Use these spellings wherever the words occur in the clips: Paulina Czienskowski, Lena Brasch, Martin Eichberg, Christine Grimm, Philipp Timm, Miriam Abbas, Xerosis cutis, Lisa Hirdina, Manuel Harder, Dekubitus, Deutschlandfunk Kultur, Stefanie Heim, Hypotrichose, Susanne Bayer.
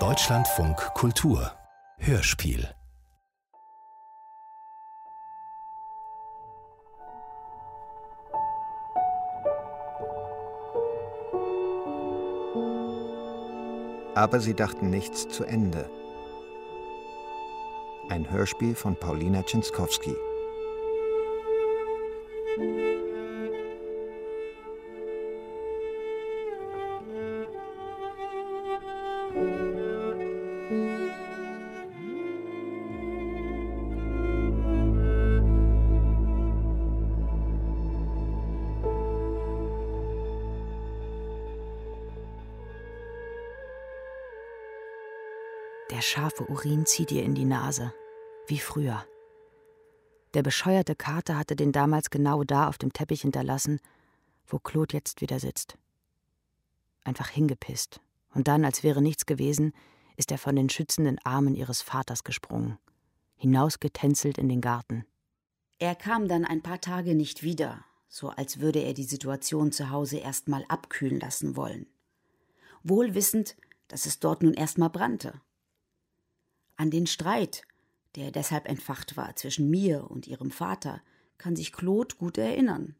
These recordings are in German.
Deutschlandfunk Kultur Hörspiel. Aber sie dachten nichts zu Ende. Ein Hörspiel von Paulina Czienskowski. Der scharfe Urin zieht ihr in die Nase, wie früher. Der bescheuerte Kater hatte den damals genau da auf dem Teppich hinterlassen, wo Claude jetzt wieder sitzt. Einfach hingepisst. Und dann, als wäre nichts gewesen, ist er von den schützenden Armen ihres Vaters gesprungen, hinausgetänzelt in den Garten. Er kam dann ein paar Tage nicht wieder, so als würde er die Situation zu Hause erst mal abkühlen lassen wollen. Wohl wissend, dass es dort nun erst mal brannte. An den Streit, der deshalb entfacht war zwischen mir und ihrem Vater, kann sich Claude gut erinnern.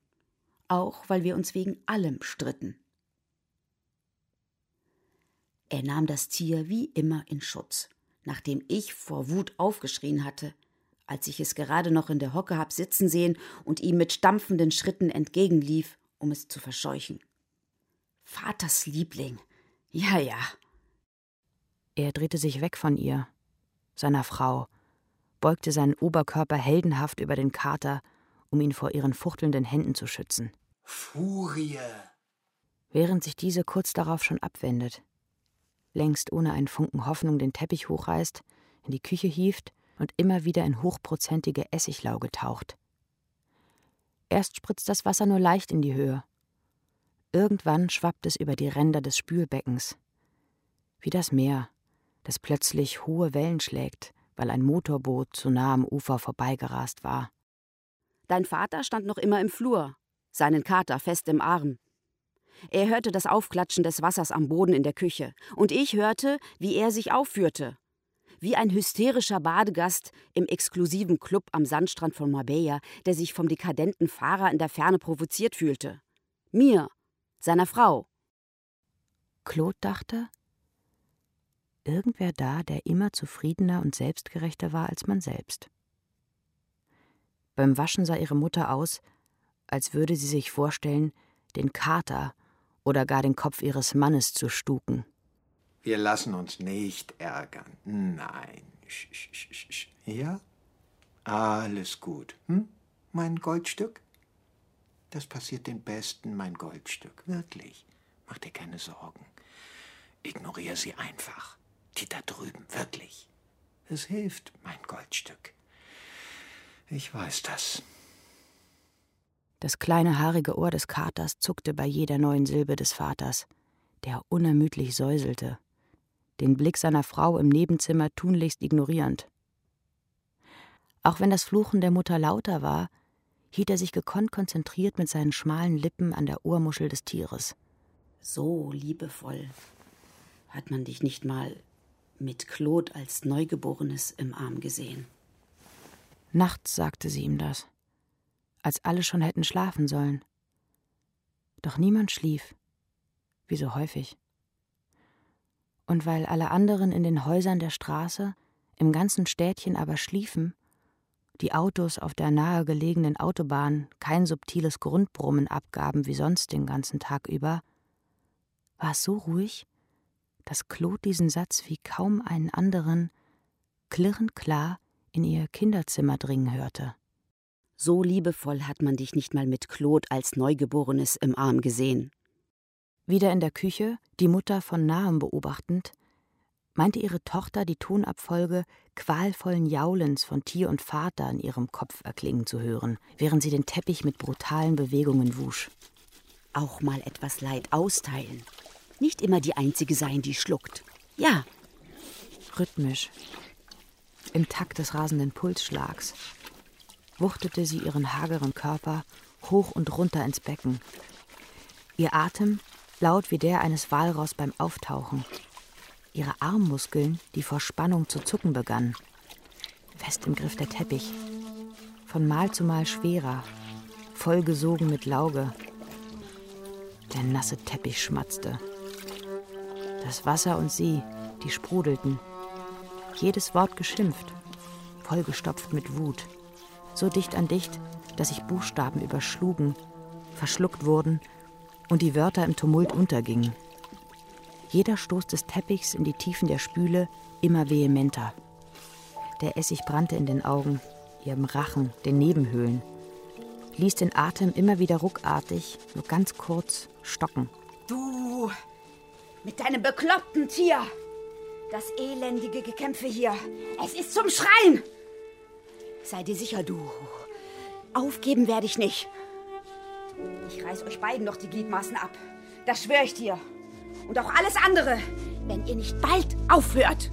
Auch weil wir uns wegen allem stritten. Er nahm das Tier wie immer in Schutz, nachdem ich vor Wut aufgeschrien hatte, als ich es gerade noch in der Hocke hab sitzen sehen und ihm mit stampfenden Schritten entgegenlief, um es zu verscheuchen. Vaters Liebling, ja, ja. Er drehte sich weg von ihr, seiner Frau, beugte seinen Oberkörper heldenhaft über den Kater, um ihn vor ihren fuchtelnden Händen zu schützen. Furie! Während sich diese kurz darauf schon abwendet, längst ohne einen Funken Hoffnung den Teppich hochreißt, in die Küche hieft und immer wieder in hochprozentige Essiglauge taucht. Erst spritzt das Wasser nur leicht in die Höhe. Irgendwann schwappt es über die Ränder des Spülbeckens. Wie das Meer, das plötzlich hohe Wellen schlägt, weil ein Motorboot zu nah am Ufer vorbeigerast war. Dein Vater stand noch immer im Flur, seinen Kater fest im Arm. Er hörte das Aufklatschen des Wassers am Boden in der Küche, und ich hörte, wie er sich aufführte. Wie ein hysterischer Badegast im exklusiven Club am Sandstrand von Marbella, der sich vom dekadenten Fahrer in der Ferne provoziert fühlte. Mir, seiner Frau. Claude dachte, irgendwer da, der immer zufriedener und selbstgerechter war als man selbst. Beim Waschen sah ihre Mutter aus, als würde sie sich vorstellen, den Kater oder gar den Kopf ihres Mannes zu stuken. Wir lassen uns nicht ärgern. Nein. Ja? Alles gut. Hm? Mein Goldstück? Das passiert den Besten, mein Goldstück. Wirklich. Mach dir keine Sorgen. Ignoriere sie einfach. Die da drüben, wirklich. Es hilft, mein Goldstück. Ich weiß das. Das kleine haarige Ohr des Katers zuckte bei jeder neuen Silbe des Vaters, der unermüdlich säuselte, den Blick seiner Frau im Nebenzimmer tunlichst ignorierend. Auch wenn das Fluchen der Mutter lauter war, hielt er sich gekonnt konzentriert mit seinen schmalen Lippen an der Ohrmuschel des Tieres. So liebevoll hat man dich nicht mal mit Claude als Neugeborenes im Arm gesehen. Nachts sagte sie ihm das, als alle schon hätten schlafen sollen. Doch niemand schlief, wie so häufig. Und weil alle anderen in den Häusern der Straße, im ganzen Städtchen aber schliefen, die Autos auf der nahegelegenen Autobahn kein subtiles Grundbrummen abgaben wie sonst den ganzen Tag über, war es so ruhig, dass Claude diesen Satz wie kaum einen anderen klirrend klar in ihr Kinderzimmer dringen hörte. So liebevoll hat man dich nicht mal mit Claude als Neugeborenes im Arm gesehen. Wieder in der Küche, die Mutter von nahem beobachtend, meinte ihre Tochter die Tonabfolge qualvollen Jaulens von Tier und Vater in ihrem Kopf erklingen zu hören, während sie den Teppich mit brutalen Bewegungen wusch. Auch mal etwas Leid austeilen. Nicht immer die Einzige sein, die schluckt. Ja. Rhythmisch, im Takt des rasenden Pulsschlags, wuchtete sie ihren hageren Körper hoch und runter ins Becken. Ihr Atem, laut wie der eines Walross beim Auftauchen. Ihre Armmuskeln, die vor Spannung zu zucken begannen. Fest im Griff der Teppich. Von Mal zu Mal schwerer, vollgesogen mit Lauge. Der nasse Teppich schmatzte. Das Wasser und sie, die sprudelten. Jedes Wort geschimpft, vollgestopft mit Wut. So dicht an dicht, dass sich Buchstaben überschlugen, verschluckt wurden und die Wörter im Tumult untergingen. Jeder Stoß des Teppichs in die Tiefen der Spüle immer vehementer. Der Essig brannte in den Augen, ihrem Rachen, den Nebenhöhlen. Ließ den Atem immer wieder ruckartig, nur ganz kurz, stocken. Du, mit deinem bekloppten Tier! Das elendige Gekämpfe hier, es ist zum Schreien! Sei dir sicher, du, aufgeben werde ich nicht. Ich reiß euch beiden noch die Gliedmaßen ab, das schwöre ich dir. Und auch alles andere, wenn ihr nicht bald aufhört.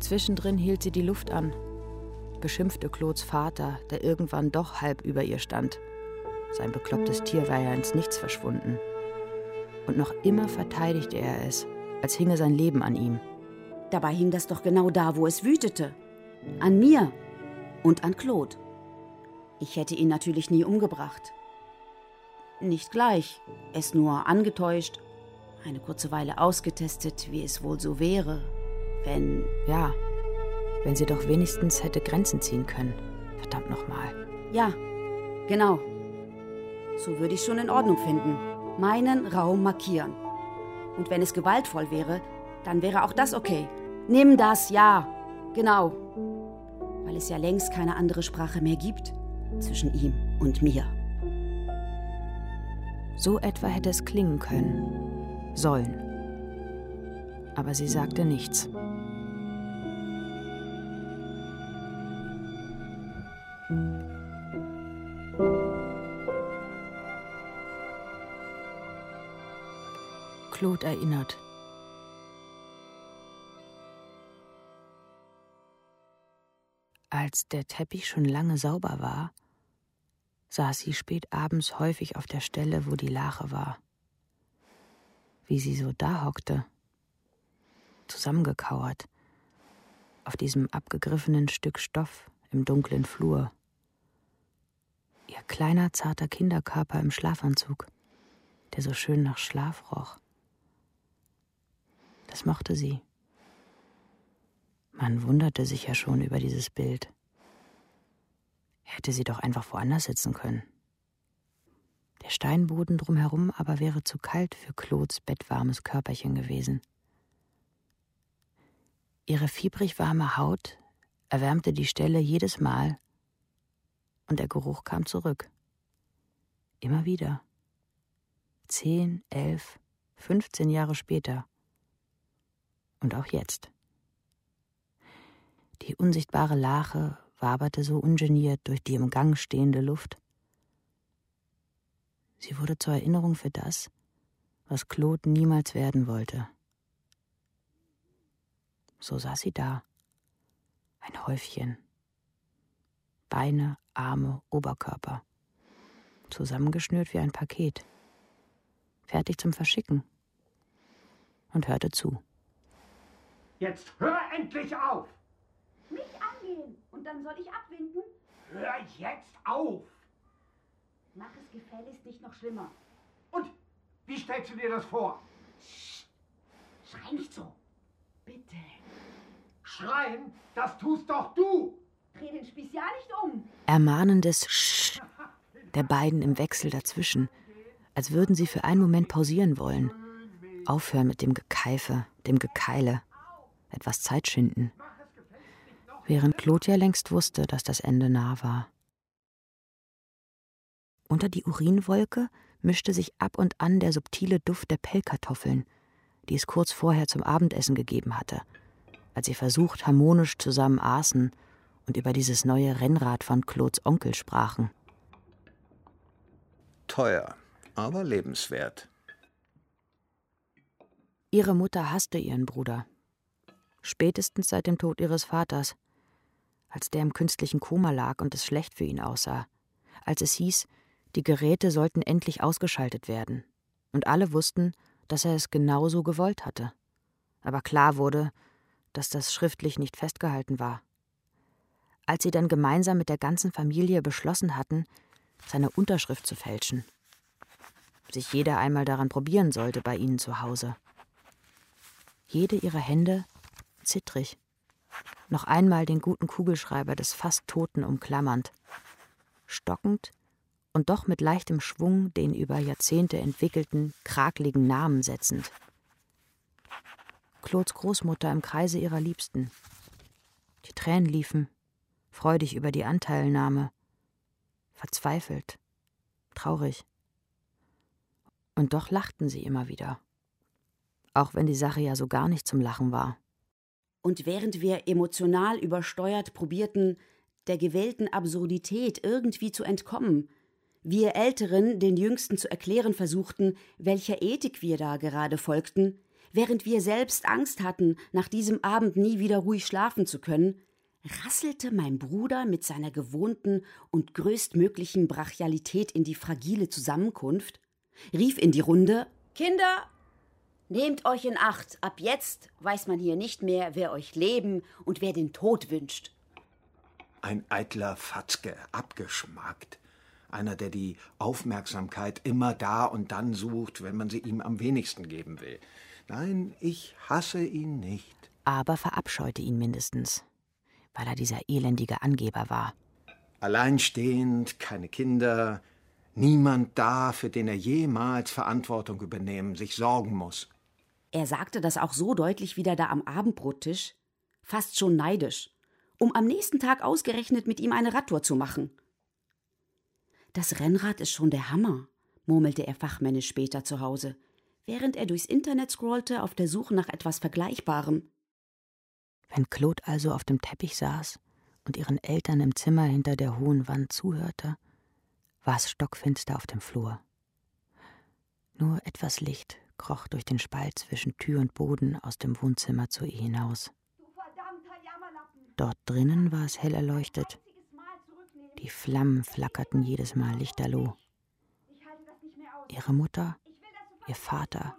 Zwischendrin hielt sie die Luft an, beschimpfte Klots Vater, der irgendwann doch halb über ihr stand. Sein beklopptes Tier war ja ins Nichts verschwunden. Und noch immer verteidigte er es, als hinge sein Leben an ihm. Dabei hing das doch genau da, wo es wütete. An mir und an Claude. Ich hätte ihn natürlich nie umgebracht. Nicht gleich, es nur angetäuscht. Eine kurze Weile ausgetestet, wie es wohl so wäre, wenn... Ja, wenn sie doch wenigstens hätte Grenzen ziehen können. Verdammt nochmal. Ja, genau. So würde ich schon in Ordnung finden. Meinen Raum markieren. Und wenn es gewaltvoll wäre, dann wäre auch das okay. Nimm das, ja, genau. Weil es ja längst keine andere Sprache mehr gibt zwischen ihm und mir. So etwa hätte es klingen können. Sollen. Aber sie sagte nichts. Claude erinnert. Als der Teppich schon lange sauber war, saß sie spät abends häufig auf der Stelle, wo die Lache war. Wie sie so da hockte, zusammengekauert, auf diesem abgegriffenen Stück Stoff im dunklen Flur. Ihr kleiner, zarter Kinderkörper im Schlafanzug, der so schön nach Schlaf roch. Das mochte sie. Man wunderte sich ja schon über dieses Bild. Hätte sie doch einfach woanders sitzen können. Der Steinboden drumherum aber wäre zu kalt für Claudes bettwarmes Körperchen gewesen. Ihre fiebrig warme Haut erwärmte die Stelle jedes Mal und der Geruch kam zurück. Immer wieder. 10, 11, 15 Jahre später. Und auch jetzt. Die unsichtbare Lache waberte so ungeniert durch die im Gang stehende Luft. Sie wurde zur Erinnerung für das, was Claude niemals werden wollte. So saß sie da, ein Häufchen. Beine, Arme, Oberkörper. Zusammengeschnürt wie ein Paket. Fertig zum Verschicken. Und hörte zu. Jetzt hör endlich auf! Mich angehen und dann soll ich abwinden? Hör jetzt auf! Mach es gefälligst nicht noch schlimmer. Und wie stellst du dir das vor? Sch, schrei nicht so. Bitte. Schreien? Das tust doch du! Dreh den Spieß ja nicht um. Ermahnendes Sch der beiden im Wechsel dazwischen. Als würden sie für einen Moment pausieren wollen. Aufhören mit dem Gekeife, dem Gekeile. Etwas Zeit schinden. Während Claude ja längst wusste, dass das Ende nah war. Unter die Urinwolke mischte sich ab und an der subtile Duft der Pellkartoffeln, die es kurz vorher zum Abendessen gegeben hatte, als sie versucht harmonisch zusammen aßen und über dieses neue Rennrad von Claudes Onkel sprachen. Teuer, aber lebenswert. Ihre Mutter hasste ihren Bruder. Spätestens seit dem Tod ihres Vaters, als der im künstlichen Koma lag und es schlecht für ihn aussah, als es hieß, die Geräte sollten endlich ausgeschaltet werden. und alle wussten, dass er es genauso gewollt hatte. Aber klar wurde, dass das schriftlich nicht festgehalten war. Als sie dann gemeinsam mit der ganzen Familie beschlossen hatten, seine Unterschrift zu fälschen. Sich jeder einmal daran probieren sollte bei ihnen zu Hause. Jede ihrer Hände zittrig, noch einmal den guten Kugelschreiber des fast Toten umklammernd, stockend und doch mit leichtem Schwung den über Jahrzehnte entwickelten, krakeligen Namen setzend. Claudes Großmutter im Kreise ihrer Liebsten. Die Tränen liefen, freudig über die Anteilnahme, verzweifelt, traurig. Und doch lachten sie immer wieder. Auch wenn die Sache ja so gar nicht zum Lachen war. Und während wir emotional übersteuert probierten, der gewählten Absurdität irgendwie zu entkommen, wir Älteren den Jüngsten zu erklären versuchten, welcher Ethik wir da gerade folgten, während wir selbst Angst hatten, nach diesem Abend nie wieder ruhig schlafen zu können, rasselte mein Bruder mit seiner gewohnten und größtmöglichen Brachialität in die fragile Zusammenkunft, rief in die Runde: Kinder! Nehmt euch in Acht, ab jetzt weiß man hier nicht mehr, wer euch Leben und wer den Tod wünscht. Ein eitler Fatzke, abgeschmackt. Einer, der die Aufmerksamkeit immer da und dann sucht, wenn man sie ihm am wenigsten geben will. Nein, ich hasse ihn nicht. Aber verabscheute ihn mindestens, weil er dieser elendige Angeber war. Alleinstehend, keine Kinder, niemand da, für den er jemals Verantwortung übernehmen, sich sorgen muss. Er sagte das auch so deutlich wieder da am Abendbrottisch, fast schon neidisch, um am nächsten Tag ausgerechnet mit ihm eine Radtour zu machen. Das Rennrad ist schon der Hammer, murmelte er fachmännisch später zu Hause, während er durchs Internet scrollte auf der Suche nach etwas Vergleichbarem. Wenn Claude also auf dem Teppich saß und ihren Eltern im Zimmer hinter der hohen Wand zuhörte, war es stockfinster auf dem Flur. Nur etwas Licht kroch durch den Spalt zwischen Tür und Boden aus dem Wohnzimmer zu ihr hinaus. Dort drinnen war es hell erleuchtet. Die Flammen flackerten jedes Mal lichterloh. Ihre Mutter, ihr Vater.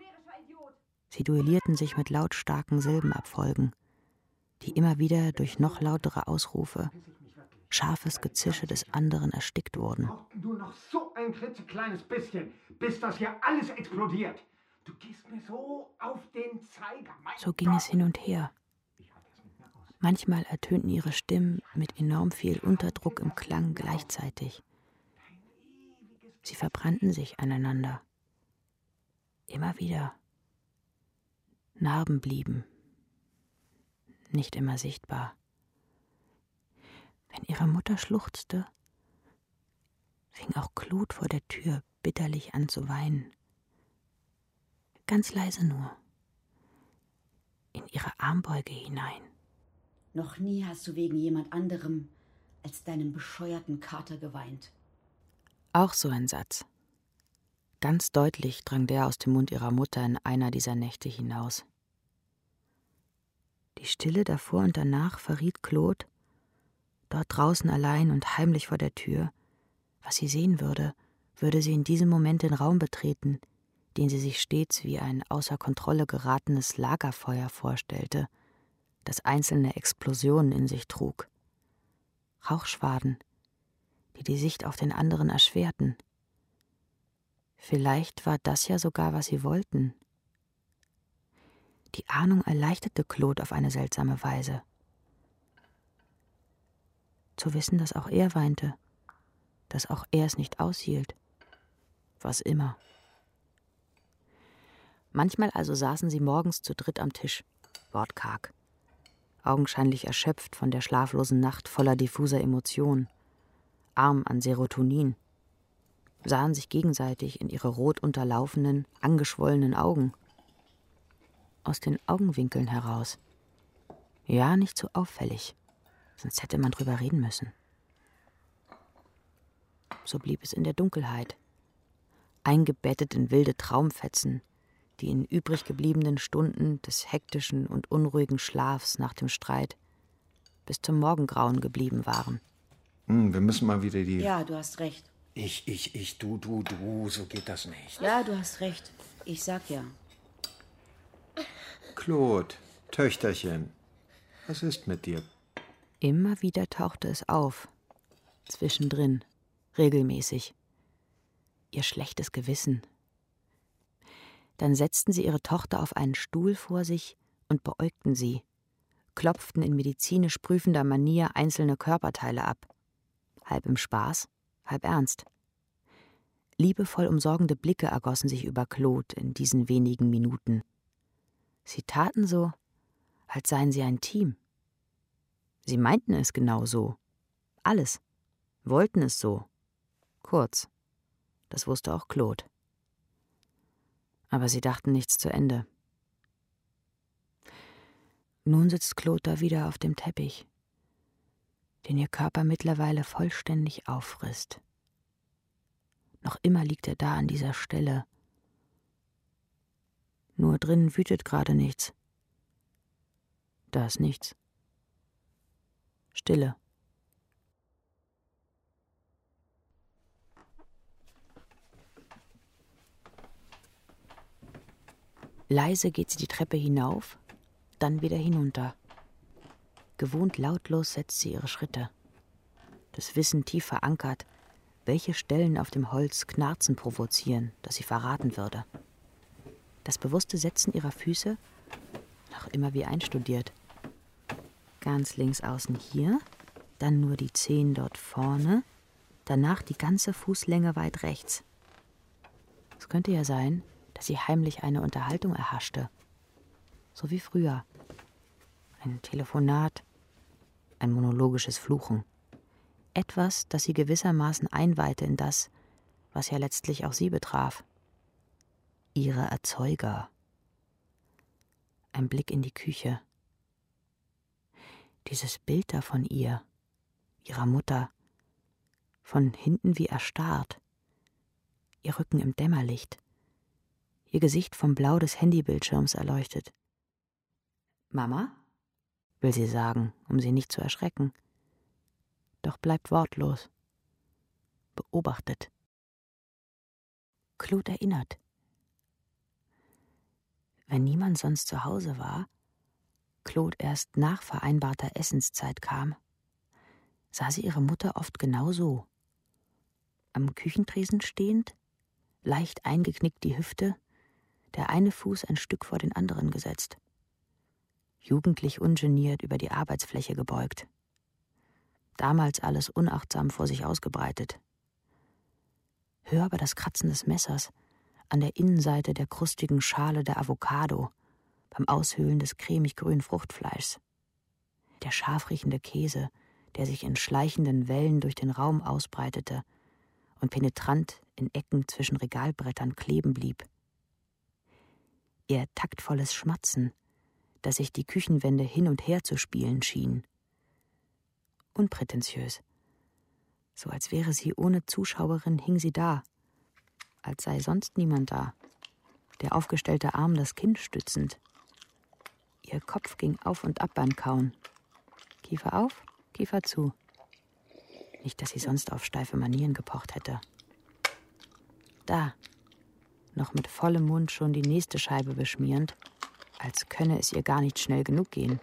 Sie duellierten sich mit lautstarken Silbenabfolgen, die immer wieder durch noch lautere Ausrufe, scharfes Gezische des anderen erstickt wurden. Nur noch so ein klitzekleines bisschen, bis das hier alles explodiert. Du gehst mir so auf den Zeiger. So ging es hin und her. Manchmal ertönten ihre Stimmen mit enorm viel Unterdruck im Klang gleichzeitig. Sie verbrannten sich aneinander. Immer wieder. Narben blieben. Nicht immer sichtbar. Wenn ihre Mutter schluchzte, fing auch Claude vor der Tür bitterlich an zu weinen. Ganz leise nur. In ihre Armbeuge hinein. Noch nie hast du wegen jemand anderem als deinem bescheuerten Kater geweint. Auch so ein Satz. Ganz deutlich drang der aus dem Mund ihrer Mutter in einer dieser Nächte hinaus. Die Stille davor und danach verriet Claude, dort draußen allein und heimlich vor der Tür, was sie sehen würde, würde sie in diesem Moment den Raum betreten, den sie sich stets wie ein außer Kontrolle geratenes Lagerfeuer vorstellte, das einzelne Explosionen in sich trug. Rauchschwaden, die die Sicht auf den anderen erschwerten. Vielleicht war das ja sogar, was sie wollten. Die Ahnung erleichterte Claude auf eine seltsame Weise. Zu wissen, dass auch er weinte, dass auch er es nicht aushielt, was immer. Manchmal also saßen sie morgens zu dritt am Tisch, wortkarg. Augenscheinlich erschöpft von der schlaflosen Nacht voller diffuser Emotionen, arm an Serotonin, sahen sich gegenseitig in ihre rot unterlaufenen, angeschwollenen Augen. Aus den Augenwinkeln heraus. Ja, nicht so auffällig, sonst hätte man drüber reden müssen. So blieb es in der Dunkelheit, eingebettet in wilde Traumfetzen, die in übrig gebliebenen Stunden des hektischen und unruhigen Schlafs nach dem Streit bis zum Morgengrauen geblieben waren. Wir müssen mal wieder die... Ja, du hast recht. Du, so geht das nicht. Ja, du hast recht. Ich sag ja. Claude, Töchterchen, was ist mit dir? Immer wieder tauchte es auf. Zwischendrin, regelmäßig. Ihr schlechtes Gewissen. Dann setzten sie ihre Tochter auf einen Stuhl vor sich und beäugten sie, klopften in medizinisch prüfender Manier einzelne Körperteile ab. Halb im Spaß, halb ernst. Liebevoll umsorgende Blicke ergossen sich über Claude in diesen wenigen Minuten. Sie taten so, als seien sie ein Team. Sie meinten es genau so. Alles. Wollten es so. Kurz. Das wusste auch Claude. Aber sie dachten nichts zu Ende. Nun sitzt Claude da wieder auf dem Teppich, den ihr Körper mittlerweile vollständig auffrisst. Noch immer liegt er da an dieser Stelle. Nur drinnen wütet gerade nichts. Da ist nichts. Stille. Leise geht sie die Treppe hinauf, dann wieder hinunter. Gewohnt lautlos setzt sie ihre Schritte. Das Wissen tief verankert, welche Stellen auf dem Holz Knarzen provozieren, das sie verraten würde. Das bewusste Setzen ihrer Füße, noch immer wie einstudiert. Ganz links außen hier, dann nur die Zehen dort vorne, danach die ganze Fußlänge weit rechts. Es könnte ja sein, dass sie heimlich eine Unterhaltung erhaschte. So wie früher. Ein Telefonat, ein monologisches Fluchen. Etwas, das sie gewissermaßen einweihte in das, was ja letztlich auch sie betraf. Ihre Erzeuger. Ein Blick in die Küche. Dieses Bild da von ihr, ihrer Mutter, von hinten wie erstarrt, ihr Rücken im Dämmerlicht, ihr Gesicht vom Blau des Handybildschirms erleuchtet. »Mama?« will sie sagen, um sie nicht zu erschrecken, doch bleibt wortlos, beobachtet. Claude erinnert. Wenn niemand sonst zu Hause war, Claude erst nach vereinbarter Essenszeit kam, sah sie ihre Mutter oft genau so. Am Küchentresen stehend, leicht eingeknickt die Hüfte, der eine Fuß ein Stück vor den anderen gesetzt. Jugendlich ungeniert über die Arbeitsfläche gebeugt. Damals alles unachtsam vor sich ausgebreitet. Hör aber das Kratzen des Messers an der Innenseite der krustigen Schale der Avocado, beim Aushöhlen des cremig-grünen Fruchtfleischs. Der scharf riechende Käse, der sich in schleichenden Wellen durch den Raum ausbreitete und penetrant in Ecken zwischen Regalbrettern kleben blieb. Ihr taktvolles Schmatzen, dass sich die Küchenwände hin und her zu spielen schien. Unprätentiös. So als wäre sie ohne Zuschauerin, hing sie da, als sei sonst niemand da, der aufgestellte Arm das Kinn stützend. Ihr Kopf ging auf und ab beim Kauen. Kiefer auf, Kiefer zu. Nicht, dass sie sonst auf steife Manieren gepocht hätte. Da, noch mit vollem Mund schon die nächste Scheibe beschmierend, als könne es ihr gar nicht schnell genug gehen,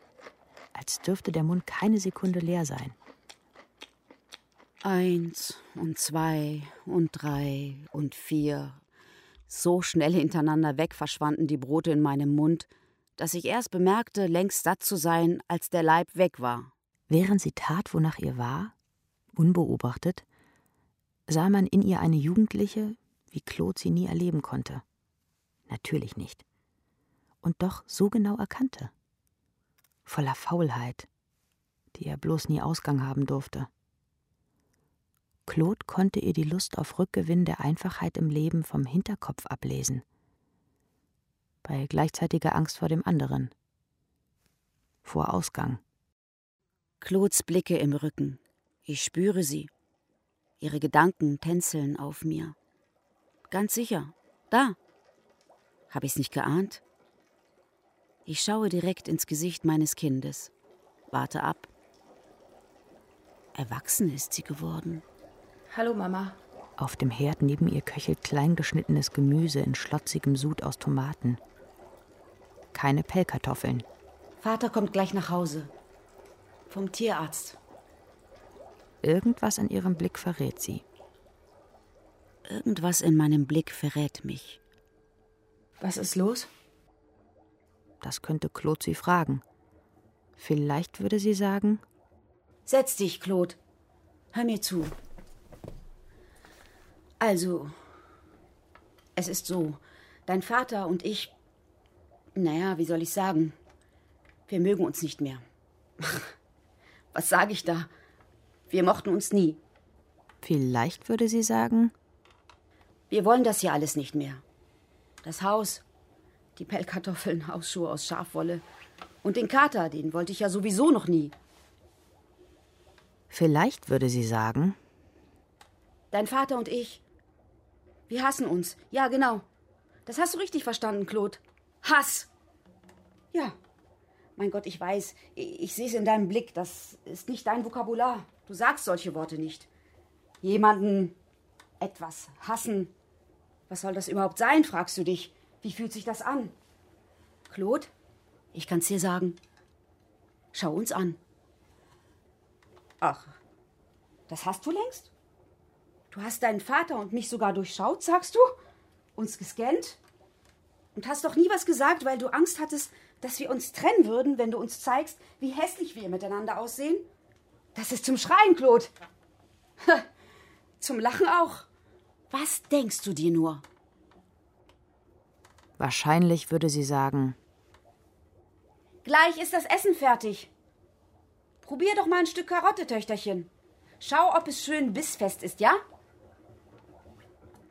als dürfte der Mund keine Sekunde leer sein. 1 und 2 und 3 und 4. So schnell hintereinander weg verschwanden die Brote in meinem Mund, dass ich erst bemerkte, längst satt zu sein, als der Leib weg war. Während sie tat, wonach ihr war, unbeobachtet, sah man in ihr eine Jugendliche, wie Claude sie nie erleben konnte. Natürlich nicht. Und doch so genau erkannte. Voller Faulheit, die er bloß nie Ausgang haben durfte. Claude konnte ihr die Lust auf Rückgewinn der Einfachheit im Leben vom Hinterkopf ablesen. Bei gleichzeitiger Angst vor dem anderen. Vor Ausgang. Claudes Blicke im Rücken. Ich spüre sie. Ihre Gedanken tänzeln auf mir. Ganz sicher. Da. Habe ich's nicht geahnt? Ich schaue direkt ins Gesicht meines Kindes. Warte ab. Erwachsen ist sie geworden. Hallo, Mama. Auf dem Herd neben ihr köchelt kleingeschnittenes Gemüse in schlotzigem Sud aus Tomaten. Keine Pellkartoffeln. Vater kommt gleich nach Hause. Vom Tierarzt. Irgendwas in ihrem Blick verrät sie. Irgendwas in meinem Blick verrät mich. Was ist los? Das könnte Claude sie fragen. Vielleicht würde sie sagen: Setz dich, Claude. Hör mir zu. Also, es ist so, dein Vater und ich, naja, wie soll ich sagen, wir mögen uns nicht mehr. Was sage ich da? Wir mochten uns nie. Vielleicht würde sie sagen: Wir wollen das hier alles nicht mehr. Das Haus, die Pellkartoffeln, Hausschuhe aus Schafwolle und den Kater, den wollte ich ja sowieso noch nie. Vielleicht würde sie sagen: Dein Vater und ich. Wir hassen uns. Ja, genau. Das hast du richtig verstanden, Claude. Hass! Ja. Mein Gott, ich weiß. Ich sehe es in deinem Blick. Das ist nicht dein Vokabular. Du sagst solche Worte nicht. Jemanden etwas hassen. Was soll das überhaupt sein, fragst du dich. Wie fühlt sich das an? Claude, ich kann's dir sagen. Schau uns an. Ach, das hast du längst? Du hast deinen Vater und mich sogar durchschaut, sagst du? Uns gescannt? Und hast doch nie was gesagt, weil du Angst hattest, dass wir uns trennen würden, wenn du uns zeigst, wie hässlich wir miteinander aussehen? Das ist zum Schreien, Claude. Zum Lachen auch. Was denkst du dir nur? Wahrscheinlich würde sie sagen: Gleich ist das Essen fertig. Probier doch mal ein Stück Karotte, Töchterchen. Schau, ob es schön bissfest ist, ja?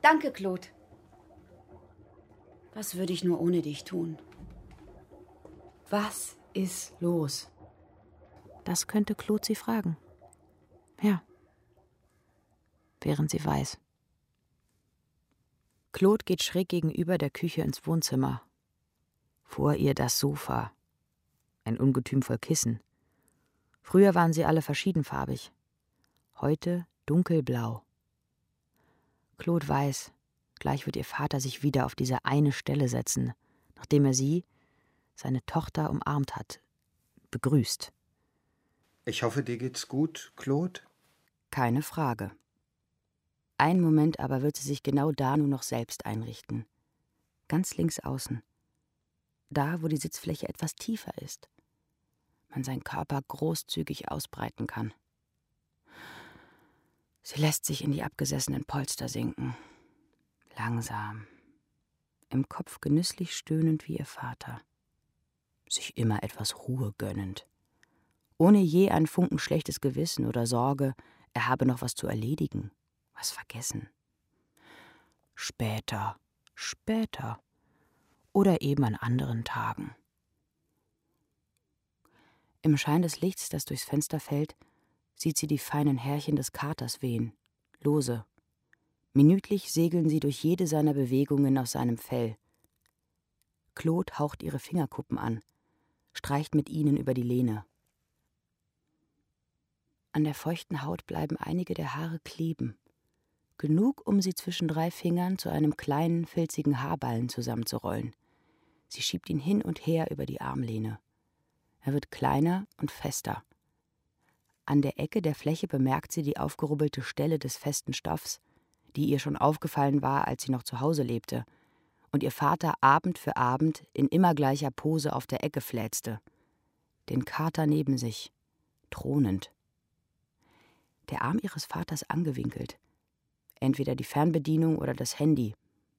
Danke, Claude. Was würde ich nur ohne dich tun? Was ist los? Das könnte Claude sie fragen. Ja. Während sie weiß. Claude geht schräg gegenüber der Küche ins Wohnzimmer. Vor ihr das Sofa. Ein Ungetüm voll Kissen. Früher waren sie alle verschiedenfarbig. Heute dunkelblau. Claude weiß, gleich wird ihr Vater sich wieder auf diese eine Stelle setzen, nachdem er sie, seine Tochter, umarmt hat, begrüßt. Ich hoffe, dir geht's gut, Claude? Keine Frage. Einen Moment aber wird sie sich genau da nur noch selbst einrichten. Ganz links außen. Da, wo die Sitzfläche etwas tiefer ist. Man seinen Körper großzügig ausbreiten kann. Sie lässt sich in die abgesessenen Polster sinken. Langsam, im Kopf genüsslich stöhnend wie ihr Vater, sich immer etwas Ruhe gönnend, ohne je einen Funken schlechtes Gewissen oder Sorge, er habe noch was zu erledigen, was vergessen. Später oder eben an anderen Tagen. Im Schein des Lichts, das durchs Fenster fällt, sieht sie die feinen Härchen des Katers wehen, lose. Minütlich segeln sie durch jede seiner Bewegungen aus seinem Fell. Claude haucht ihre Fingerkuppen an, streicht mit ihnen über die Lehne. An der feuchten Haut bleiben einige der Haare kleben, genug, um sie zwischen 3 Fingern zu einem kleinen, filzigen Haarballen zusammenzurollen. Sie schiebt ihn hin und her über die Armlehne. Er wird kleiner und fester. An der Ecke der Fläche bemerkt sie die aufgerubbelte Stelle des festen Stoffs, die ihr schon aufgefallen war, als sie noch zu Hause lebte und ihr Vater Abend für Abend in immer gleicher Pose auf der Ecke fläzte, den Kater neben sich, thronend. Der Arm ihres Vaters angewinkelt, entweder die Fernbedienung oder das Handy,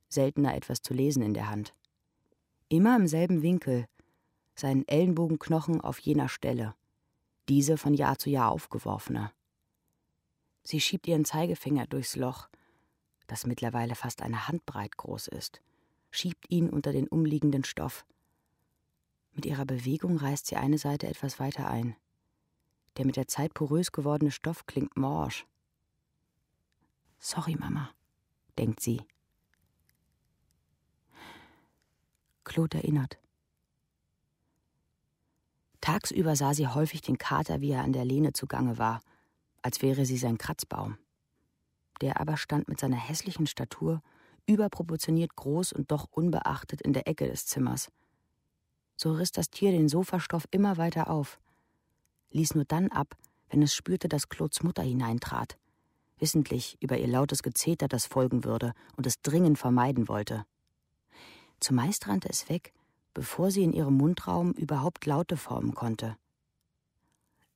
seltener etwas zu lesen in der Hand. Immer im selben Winkel, seinen Ellenbogenknochen auf jener Stelle, diese von Jahr zu Jahr aufgeworfener. Sie schiebt ihren Zeigefinger durchs Loch, das mittlerweile fast eine Handbreit groß ist, schiebt ihn unter den umliegenden Stoff. Mit ihrer Bewegung reißt sie eine Seite etwas weiter ein. Der mit der Zeit porös gewordene Stoff klingt morsch. Sorry, Mama, denkt sie. Claude erinnert. Tagsüber sah sie häufig den Kater, wie er an der Lehne zugange war, als wäre sie sein Kratzbaum. Der aber stand mit seiner hässlichen Statur überproportioniert groß und doch unbeachtet in der Ecke des Zimmers. So riss das Tier den Sofastoff immer weiter auf, ließ nur dann ab, wenn es spürte, dass Klots Mutter hineintrat, wissentlich über ihr lautes Gezeter, das folgen würde, und es dringend vermeiden wollte. Zumeist rannte es weg, bevor sie in ihrem Mundraum überhaupt Laute formen konnte.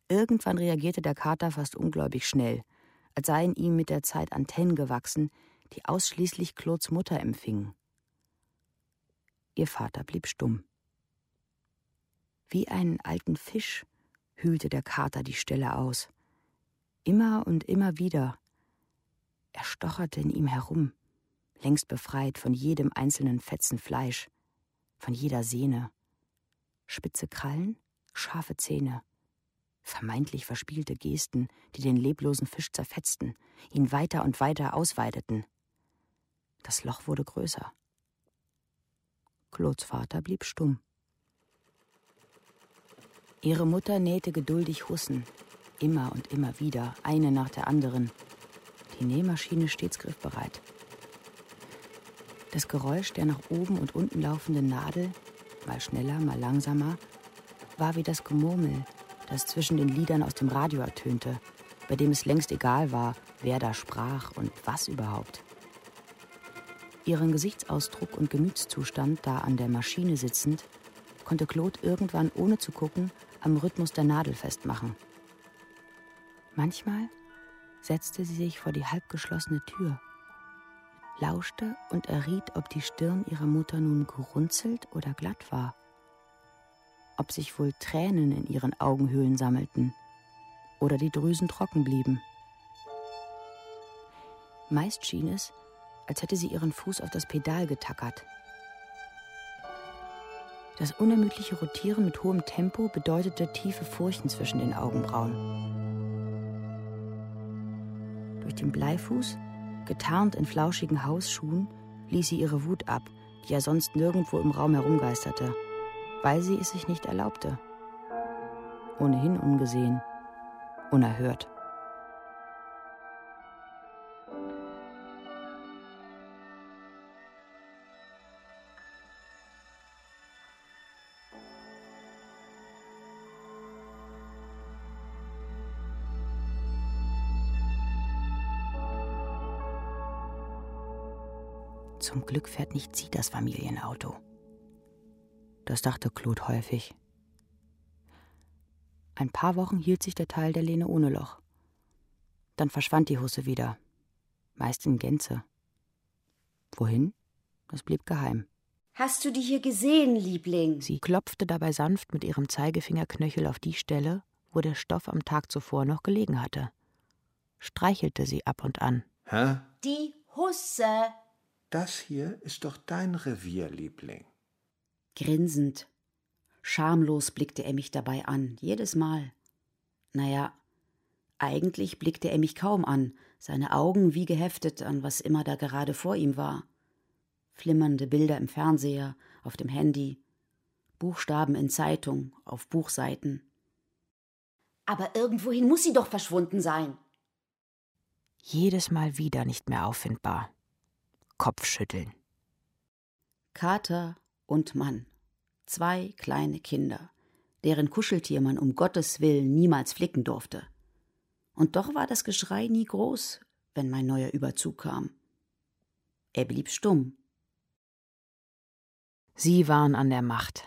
Irgendwann reagierte der Kater fast ungläubig schnell, als seien ihm mit der Zeit Antennen gewachsen, die ausschließlich Klots Mutter empfingen. Ihr Vater blieb stumm. Wie einen alten Fisch hühlte der Kater die Stelle aus. Immer und immer wieder. Er stocherte in ihm herum, längst befreit von jedem einzelnen Fetzen Fleisch, von jeder Sehne. Spitze Krallen, scharfe Zähne, vermeintlich verspielte Gesten, die den leblosen Fisch zerfetzten, ihn weiter und weiter ausweiteten. Das Loch wurde größer. Klots Vater blieb stumm. Ihre Mutter nähte geduldig Hussen, immer und immer wieder, eine nach der anderen, die Nähmaschine stets griffbereit. Das Geräusch der nach oben und unten laufenden Nadel, mal schneller, mal langsamer, war wie das Gemurmel, das zwischen den Liedern aus dem Radio ertönte, bei dem es längst egal war, wer da sprach und was überhaupt. Ihren Gesichtsausdruck und Gemütszustand, da an der Maschine sitzend, konnte Claude irgendwann, ohne zu gucken, am Rhythmus der Nadel festmachen. Manchmal setzte sie sich vor die halbgeschlossene Tür, lauschte und erriet, ob die Stirn ihrer Mutter nun gerunzelt oder glatt war, ob sich wohl Tränen in ihren Augenhöhlen sammelten oder die Drüsen trocken blieben. Meist schien es, als hätte sie ihren Fuß auf das Pedal getackert. Das unermüdliche Rotieren mit hohem Tempo bedeutete tiefe Furchen zwischen den Augenbrauen. Durch den Bleifuß, getarnt in flauschigen Hausschuhen, ließ sie ihre Wut ab, die ja sonst nirgendwo im Raum herumgeisterte, weil sie es sich nicht erlaubte. Ohnehin ungesehen, unerhört. Zum Glück fährt nicht sie das Familienauto. Das dachte Claude häufig. Ein paar Wochen hielt sich der Teil der Lehne ohne Loch. Dann verschwand die Husse wieder, meist in Gänze. Wohin? Das blieb geheim. Hast du die hier gesehen, Liebling? Sie klopfte dabei sanft mit ihrem Zeigefingerknöchel auf die Stelle, wo der Stoff am Tag zuvor noch gelegen hatte. Streichelte sie ab und an. Hä? Die Husse! Das hier ist doch dein Revier, Liebling. Grinsend, schamlos blickte er mich dabei an, jedes Mal. Naja, eigentlich blickte er mich kaum an, seine Augen wie geheftet an was immer da gerade vor ihm war. Flimmernde Bilder im Fernseher, auf dem Handy, Buchstaben in Zeitung, auf Buchseiten. Aber irgendwohin muss sie doch verschwunden sein. Jedes Mal wieder nicht mehr auffindbar. Kopfschütteln. Kater und Mann. 2 kleine Kinder, deren Kuscheltier man um Gottes Willen niemals flicken durfte. Und doch war das Geschrei nie groß, wenn mein neuer Überzug kam. Er blieb stumm. Sie waren an der Macht.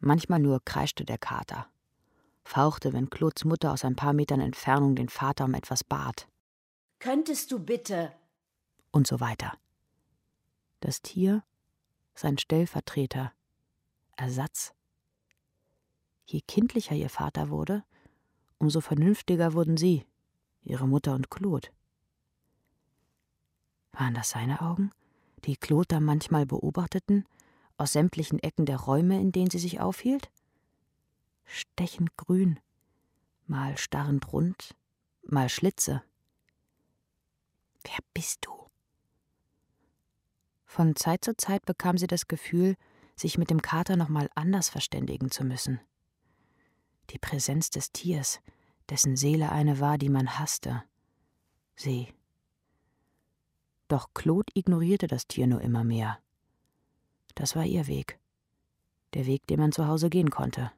Manchmal nur kreischte der Kater, fauchte, wenn Klots Mutter aus ein paar Metern Entfernung den Vater um etwas bat. Könntest du bitte... Und so weiter. Das Tier, sein Stellvertreter, Ersatz. Je kindlicher ihr Vater wurde, umso vernünftiger wurden sie, ihre Mutter und Claude. Waren das seine Augen, die Claude da manchmal beobachteten, aus sämtlichen Ecken der Räume, in denen sie sich aufhielt? Stechend grün, mal starrend rund, mal Schlitze. Wer bist du? Von Zeit zu Zeit bekam sie das Gefühl, sich mit dem Kater nochmal anders verständigen zu müssen. Die Präsenz des Tiers, dessen Seele eine war, die man hasste, See. Doch Claude ignorierte das Tier nur immer mehr. Das war ihr Weg. Der Weg, den man zu Hause gehen konnte.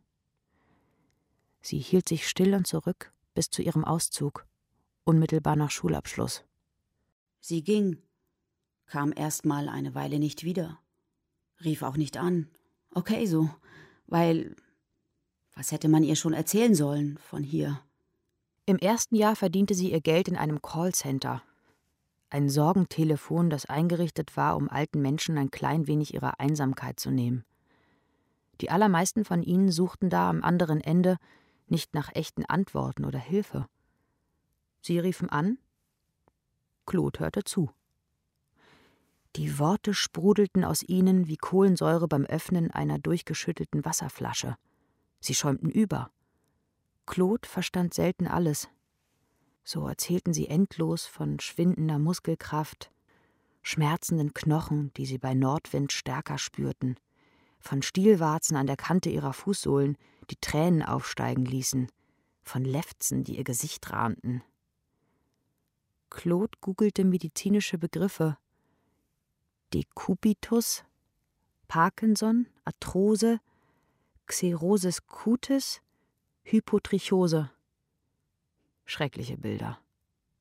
Sie hielt sich still und zurück bis zu ihrem Auszug, unmittelbar nach Schulabschluss. Sie ging, kam erst mal eine Weile nicht wieder, rief auch nicht an. Okay, so, weil, was hätte man ihr schon erzählen sollen von hier? Im ersten Jahr verdiente sie ihr Geld in einem Callcenter. Ein Sorgentelefon, das eingerichtet war, um alten Menschen ein klein wenig ihrer Einsamkeit zu nehmen. Die allermeisten von ihnen suchten da am anderen Ende nicht nach echten Antworten oder Hilfe. Sie riefen an. Claude hörte zu. Die Worte sprudelten aus ihnen wie Kohlensäure beim Öffnen einer durchgeschüttelten Wasserflasche. Sie schäumten über. Claude verstand selten alles. So erzählten sie endlos von schwindender Muskelkraft, schmerzenden Knochen, die sie bei Nordwind stärker spürten, von Stielwarzen an der Kante ihrer Fußsohlen, die Tränen aufsteigen ließen, von Lefzen, die ihr Gesicht rahmten. Claude googelte medizinische Begriffe. Dekubitus, Parkinson, Arthrose, Xerosis cutis, Hypotrichose. Schreckliche Bilder.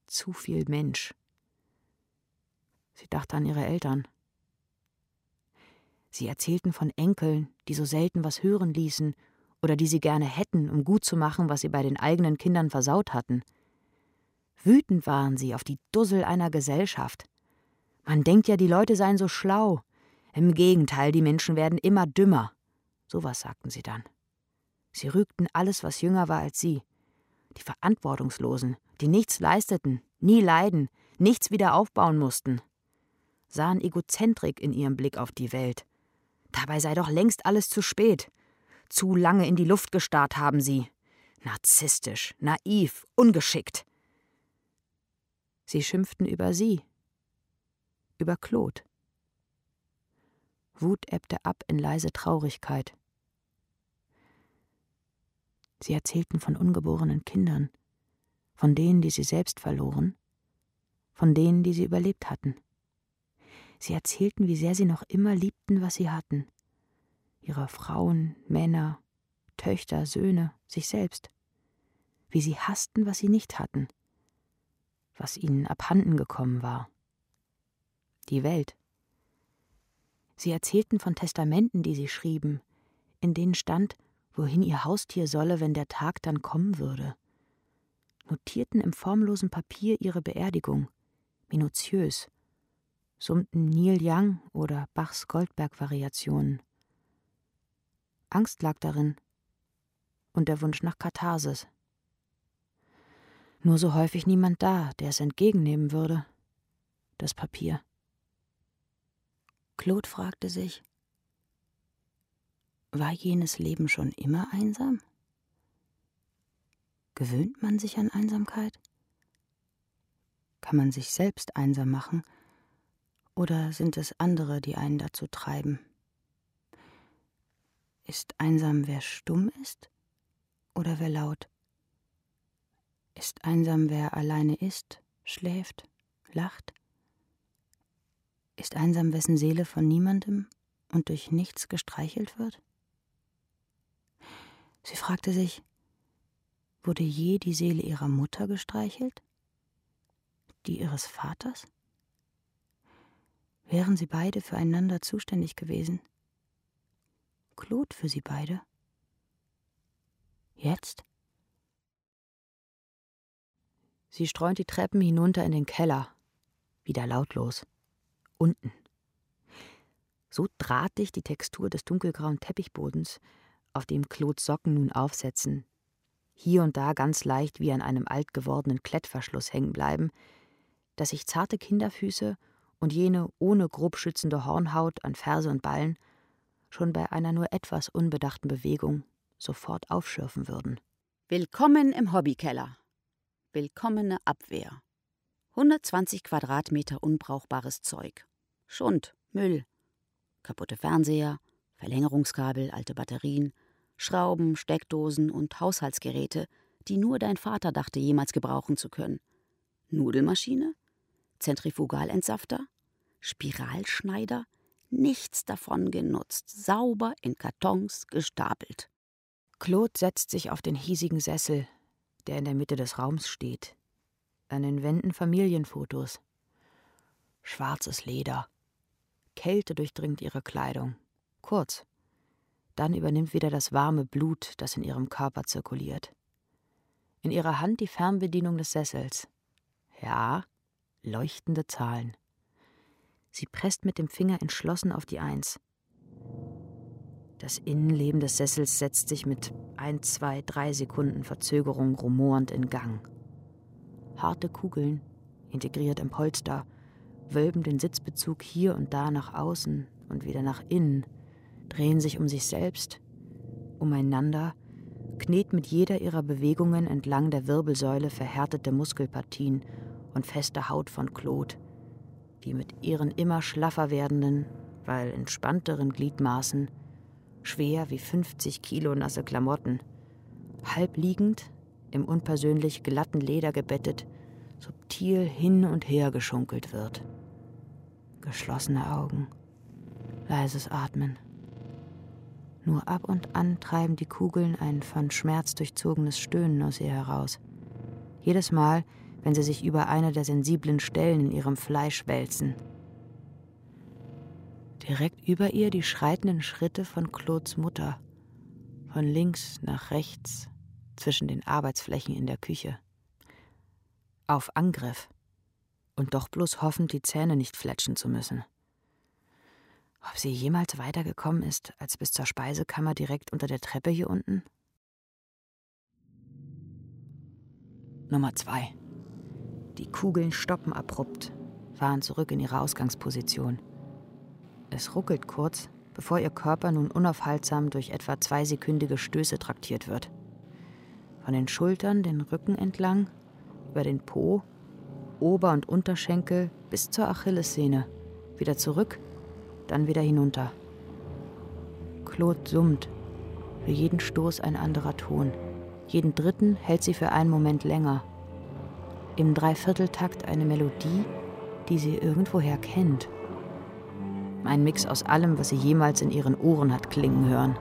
Zu viel Mensch. Sie dachte an ihre Eltern. Sie erzählten von Enkeln, die so selten was hören ließen oder die sie gerne hätten, um gut zu machen, was sie bei den eigenen Kindern versaut hatten. Wütend waren sie auf die Dussel einer Gesellschaft. Man denkt ja, die Leute seien so schlau. Im Gegenteil, die Menschen werden immer dümmer. Sowas sagten sie dann. Sie rügten alles, was jünger war als sie. Die Verantwortungslosen, die nichts leisteten, nie leiden, nichts wieder aufbauen mussten. Sahen Egozentrik in ihrem Blick auf die Welt. Dabei sei doch längst alles zu spät. Zu lange in die Luft gestarrt haben sie. Narzisstisch, naiv, ungeschickt. Sie schimpften über sie. Über Claude. Wut ebbte ab in leise Traurigkeit. Sie erzählten von ungeborenen Kindern, von denen, die sie selbst verloren, von denen, die sie überlebt hatten. Sie erzählten, wie sehr sie noch immer liebten, was sie hatten. Ihre Frauen, Männer, Töchter, Söhne, sich selbst. Wie sie hassten, was sie nicht hatten. Was ihnen abhanden gekommen war. Die Welt. Sie erzählten von Testamenten, die sie schrieben, in denen stand, wohin ihr Haustier solle, wenn der Tag dann kommen würde. Notierten im formlosen Papier ihre Beerdigung, minutiös, summten Neil Young oder Bachs Goldberg-Variationen. Angst lag darin und der Wunsch nach Katharsis. Nur so häufig niemand da, der es entgegennehmen würde, das Papier. Claude fragte sich, war jenes Leben schon immer einsam? Gewöhnt man sich an Einsamkeit? Kann man sich selbst einsam machen? Oder sind es andere, die einen dazu treiben? Ist einsam, wer stumm ist oder wer laut? Ist einsam, wer alleine ist, schläft, lacht? Ist einsam, wessen Seele von niemandem und durch nichts gestreichelt wird? Sie fragte sich, wurde je die Seele ihrer Mutter gestreichelt? Die ihres Vaters? Wären sie beide füreinander zuständig gewesen? Claude für sie beide? Jetzt? Sie streunt die Treppen hinunter in den Keller. Wieder lautlos. Unten. So drahtig die Textur des dunkelgrauen Teppichbodens, auf dem Claudes Socken nun aufsetzen, hier und da ganz leicht wie an einem alt gewordenen Klettverschluss hängen bleiben, dass sich zarte Kinderfüße und jene ohne grob schützende Hornhaut an Ferse und Ballen schon bei einer nur etwas unbedachten Bewegung sofort aufschürfen würden. Willkommen im Hobbykeller. Willkommene Abwehr. 120 Quadratmeter unbrauchbares Zeug. Schund, Müll, kaputte Fernseher, Verlängerungskabel, alte Batterien, Schrauben, Steckdosen und Haushaltsgeräte, die nur dein Vater dachte, jemals gebrauchen zu können. Nudelmaschine? Zentrifugalentsafter? Spiralschneider? Nichts davon genutzt, sauber in Kartons gestapelt. Claude setzt sich auf den hiesigen Sessel, der in der Mitte des Raums steht. An den Wänden Familienfotos. Schwarzes Leder. Kälte durchdringt ihre Kleidung. Kurz. Dann übernimmt wieder das warme Blut, das in ihrem Körper zirkuliert. In ihrer Hand die Fernbedienung des Sessels. Ja, leuchtende Zahlen. Sie presst mit dem Finger entschlossen auf die 1. Das Innenleben des Sessels setzt sich mit 1, 2, 3 Sekunden Verzögerung rumorend in Gang. Harte Kugeln, integriert im Polster, wölben den Sitzbezug hier und da nach außen und wieder nach innen, drehen sich um sich selbst, umeinander, kneten mit jeder ihrer Bewegungen entlang der Wirbelsäule verhärtete Muskelpartien und feste Haut von Claude, die mit ihren immer schlaffer werdenden, weil entspannteren Gliedmaßen, schwer wie 50 Kilo nasse Klamotten, halb liegend, im unpersönlich glatten Leder gebettet, subtil hin und her geschunkelt wird. Geschlossene Augen, leises Atmen. Nur ab und an treiben die Kugeln ein von Schmerz durchzogenes Stöhnen aus ihr heraus. Jedes Mal, wenn sie sich über eine der sensiblen Stellen in ihrem Fleisch wälzen. Direkt über ihr die schreitenden Schritte von Claudes Mutter. Von links nach rechts, zwischen den Arbeitsflächen in der Küche. Auf Angriff. Und doch bloß hoffend, die Zähne nicht fletschen zu müssen. Ob sie jemals weitergekommen ist, als bis zur Speisekammer direkt unter der Treppe hier unten? Nummer 2. Die Kugeln stoppen abrupt, fahren zurück in ihre Ausgangsposition. Es ruckelt kurz, bevor ihr Körper nun unaufhaltsam durch etwa 2-sekündige Stöße traktiert wird. Von den Schultern, den Rücken entlang, über den Po, Ober- und Unterschenkel bis zur Achillessehne, wieder zurück, dann wieder hinunter. Claude summt. Für jeden Stoß ein anderer Ton. Jeden dritten hält sie für einen Moment länger. Im Dreivierteltakt eine Melodie, die sie irgendwoher kennt. Ein Mix aus allem, was sie jemals in ihren Ohren hat klingen hören.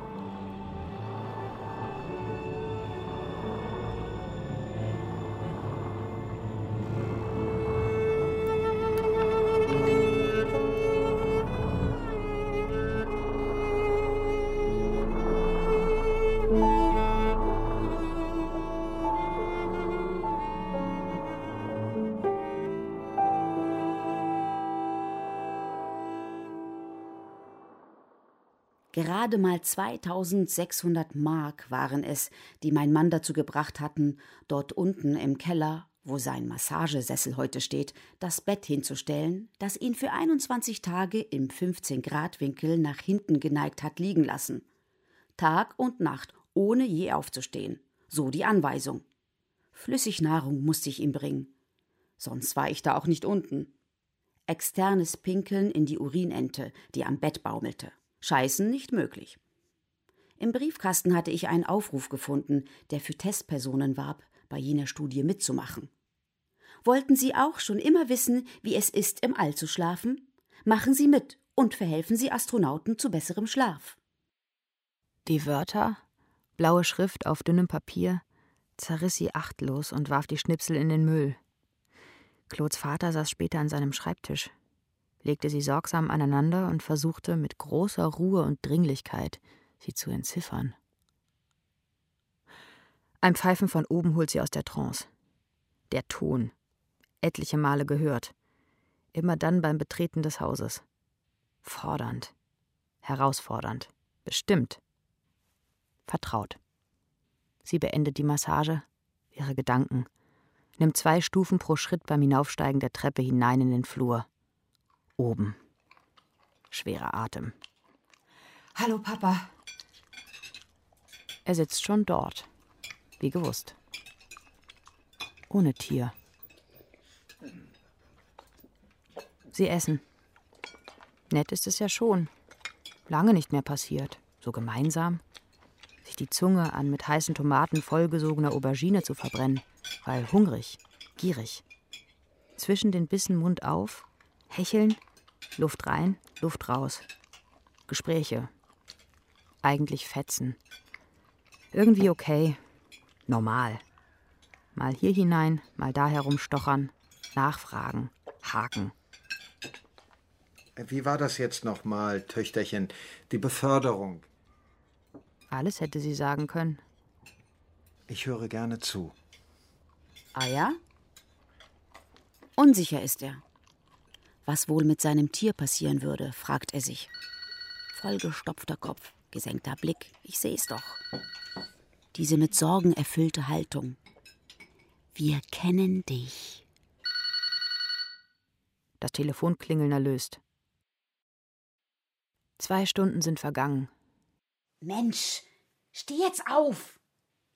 Gerade mal 2600 Mark waren es, die mein Mann dazu gebracht hatten, dort unten im Keller, wo sein Massagesessel heute steht, das Bett hinzustellen, das ihn für 21 Tage im 15-Grad-Winkel nach hinten geneigt hat liegen lassen. Tag und Nacht, ohne je aufzustehen. So die Anweisung. Flüssignahrung musste ich ihm bringen. Sonst war ich da auch nicht unten. Externes Pinkeln in die Urinente, die am Bett baumelte. Scheißen nicht möglich. Im Briefkasten hatte ich einen Aufruf gefunden, der für Testpersonen warb, bei jener Studie mitzumachen. Wollten Sie auch schon immer wissen, wie es ist, im All zu schlafen? Machen Sie mit und verhelfen Sie Astronauten zu besserem Schlaf. Die Wörter, blaue Schrift auf dünnem Papier, zerriss sie achtlos und warf die Schnipsel in den Müll. Claudes Vater saß später an seinem Schreibtisch, legte sie sorgsam aneinander und versuchte mit großer Ruhe und Dringlichkeit, sie zu entziffern. Ein Pfeifen von oben holt sie aus der Trance. Der Ton. Etliche Male gehört. Immer dann beim Betreten des Hauses. Fordernd. Herausfordernd. Bestimmt. Vertraut. Sie beendet die Massage, ihre Gedanken, nimmt 2 Stufen pro Schritt beim Hinaufsteigen der Treppe hinein in den Flur. Oben. Schwerer Atem. Hallo, Papa. Er sitzt schon dort. Wie gewusst. Ohne Tier. Sie essen. Nett ist es ja schon. Lange nicht mehr passiert. So gemeinsam. Sich die Zunge an mit heißen Tomaten vollgesogener Aubergine zu verbrennen. Weil hungrig, gierig, Zwischen den Bissen Mund auf, hecheln, Luft rein, Luft raus. Gespräche. Eigentlich fetzen. Irgendwie okay. Normal. Mal hier hinein, mal da herumstochern, nachfragen, haken. Wie war das jetzt nochmal, Töchterchen? Die Beförderung. Alles hätte sie sagen können. Ich höre gerne zu. Ah ja? Unsicher ist er. Was wohl mit seinem Tier passieren würde, fragt er sich. Vollgestopfter Kopf, gesenkter Blick, ich seh's doch. Diese mit Sorgen erfüllte Haltung. Wir kennen dich. Das Telefonklingeln erlöst. 2 Stunden sind vergangen. Mensch, steh jetzt auf!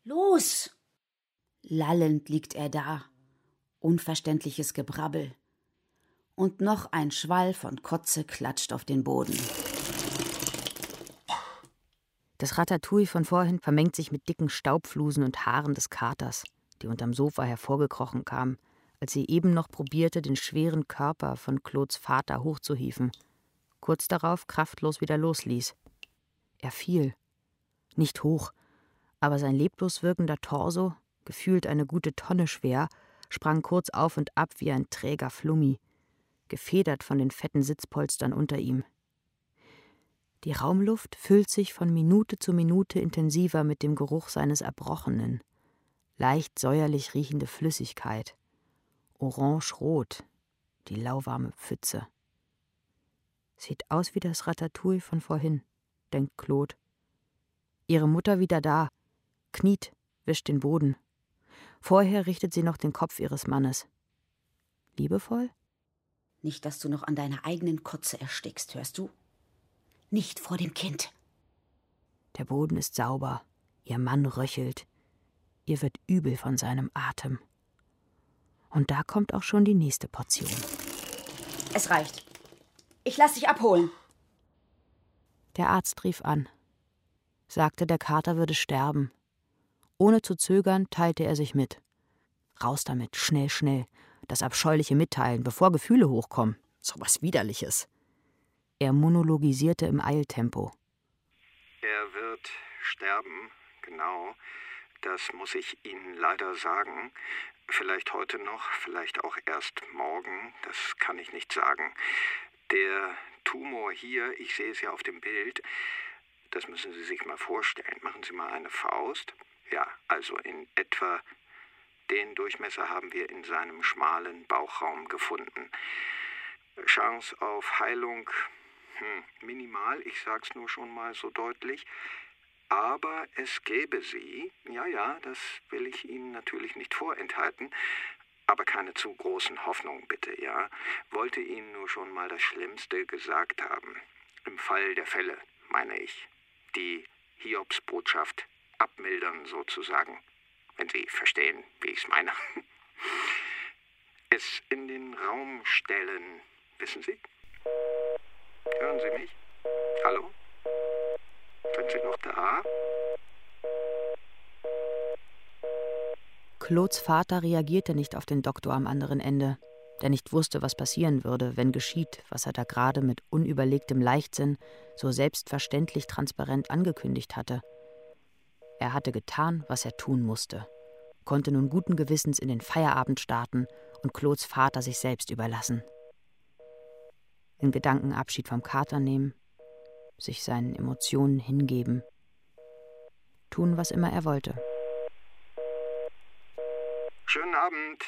Los! Lallend liegt er da. Unverständliches Gebrabbel. Und noch ein Schwall von Kotze klatscht auf den Boden. Das Ratatouille von vorhin vermengt sich mit dicken Staubflusen und Haaren des Katers, die unterm Sofa hervorgekrochen kamen, als sie eben noch probierte, den schweren Körper von Claudes Vater hochzuhieven. Kurz darauf kraftlos wieder losließ. Er fiel. Nicht hoch, aber sein leblos wirkender Torso, gefühlt eine gute Tonne schwer, sprang kurz auf und ab wie ein träger Flummi, gefedert von den fetten Sitzpolstern unter ihm. Die Raumluft füllt sich von Minute zu Minute intensiver mit dem Geruch seines Erbrochenen. Leicht säuerlich riechende Flüssigkeit. Orange-rot, die lauwarme Pfütze. Sieht aus wie das Ratatouille von vorhin, denkt Claude. Ihre Mutter wieder da, kniet, wischt den Boden. Vorher richtet sie noch den Kopf ihres Mannes. Liebevoll? Nicht, dass du noch an deiner eigenen Kotze erstickst, hörst du? Nicht vor dem Kind. Der Boden ist sauber, ihr Mann röchelt. Ihr wird übel von seinem Atem. Und da kommt auch schon die nächste Portion. Es reicht. Ich lass dich abholen. Der Arzt rief an. Sagte, der Kater würde sterben. Ohne zu zögern, teilte er sich mit. Raus damit, schnell, schnell. Das abscheuliche Mitteilen, bevor Gefühle hochkommen. So was Widerliches. Er monologisierte im Eiltempo. Er wird sterben, genau. Das muss ich Ihnen leider sagen. Vielleicht heute noch, vielleicht auch erst morgen. Das kann ich nicht sagen. Der Tumor hier, ich sehe es ja auf dem Bild. Das müssen Sie sich mal vorstellen. Machen Sie mal eine Faust. Ja, also in etwa den Durchmesser haben wir in seinem schmalen Bauchraum gefunden. Chance auf Heilung minimal, ich sag's nur schon mal so deutlich. Aber es gäbe sie, ja, das will ich Ihnen natürlich nicht vorenthalten, aber keine zu großen Hoffnungen bitte, ja. Wollte Ihnen nur schon mal das Schlimmste gesagt haben. Im Fall der Fälle, meine ich, die Hiobsbotschaft abmildern sozusagen, wenn Sie verstehen, wie ich es meine. Es in den Raum stellen, wissen Sie? Hören Sie mich? Hallo? Sind Sie noch da? Claudes Vater reagierte nicht auf den Doktor am anderen Ende, der nicht wusste, was passieren würde, wenn geschieht, was er da gerade mit unüberlegtem Leichtsinn so selbstverständlich transparent angekündigt hatte. Er hatte getan, was er tun musste, konnte nun guten Gewissens in den Feierabend starten und Claudes Vater sich selbst überlassen. In Gedanken Abschied vom Kater nehmen, sich seinen Emotionen hingeben, tun, was immer er wollte. Schönen Abend.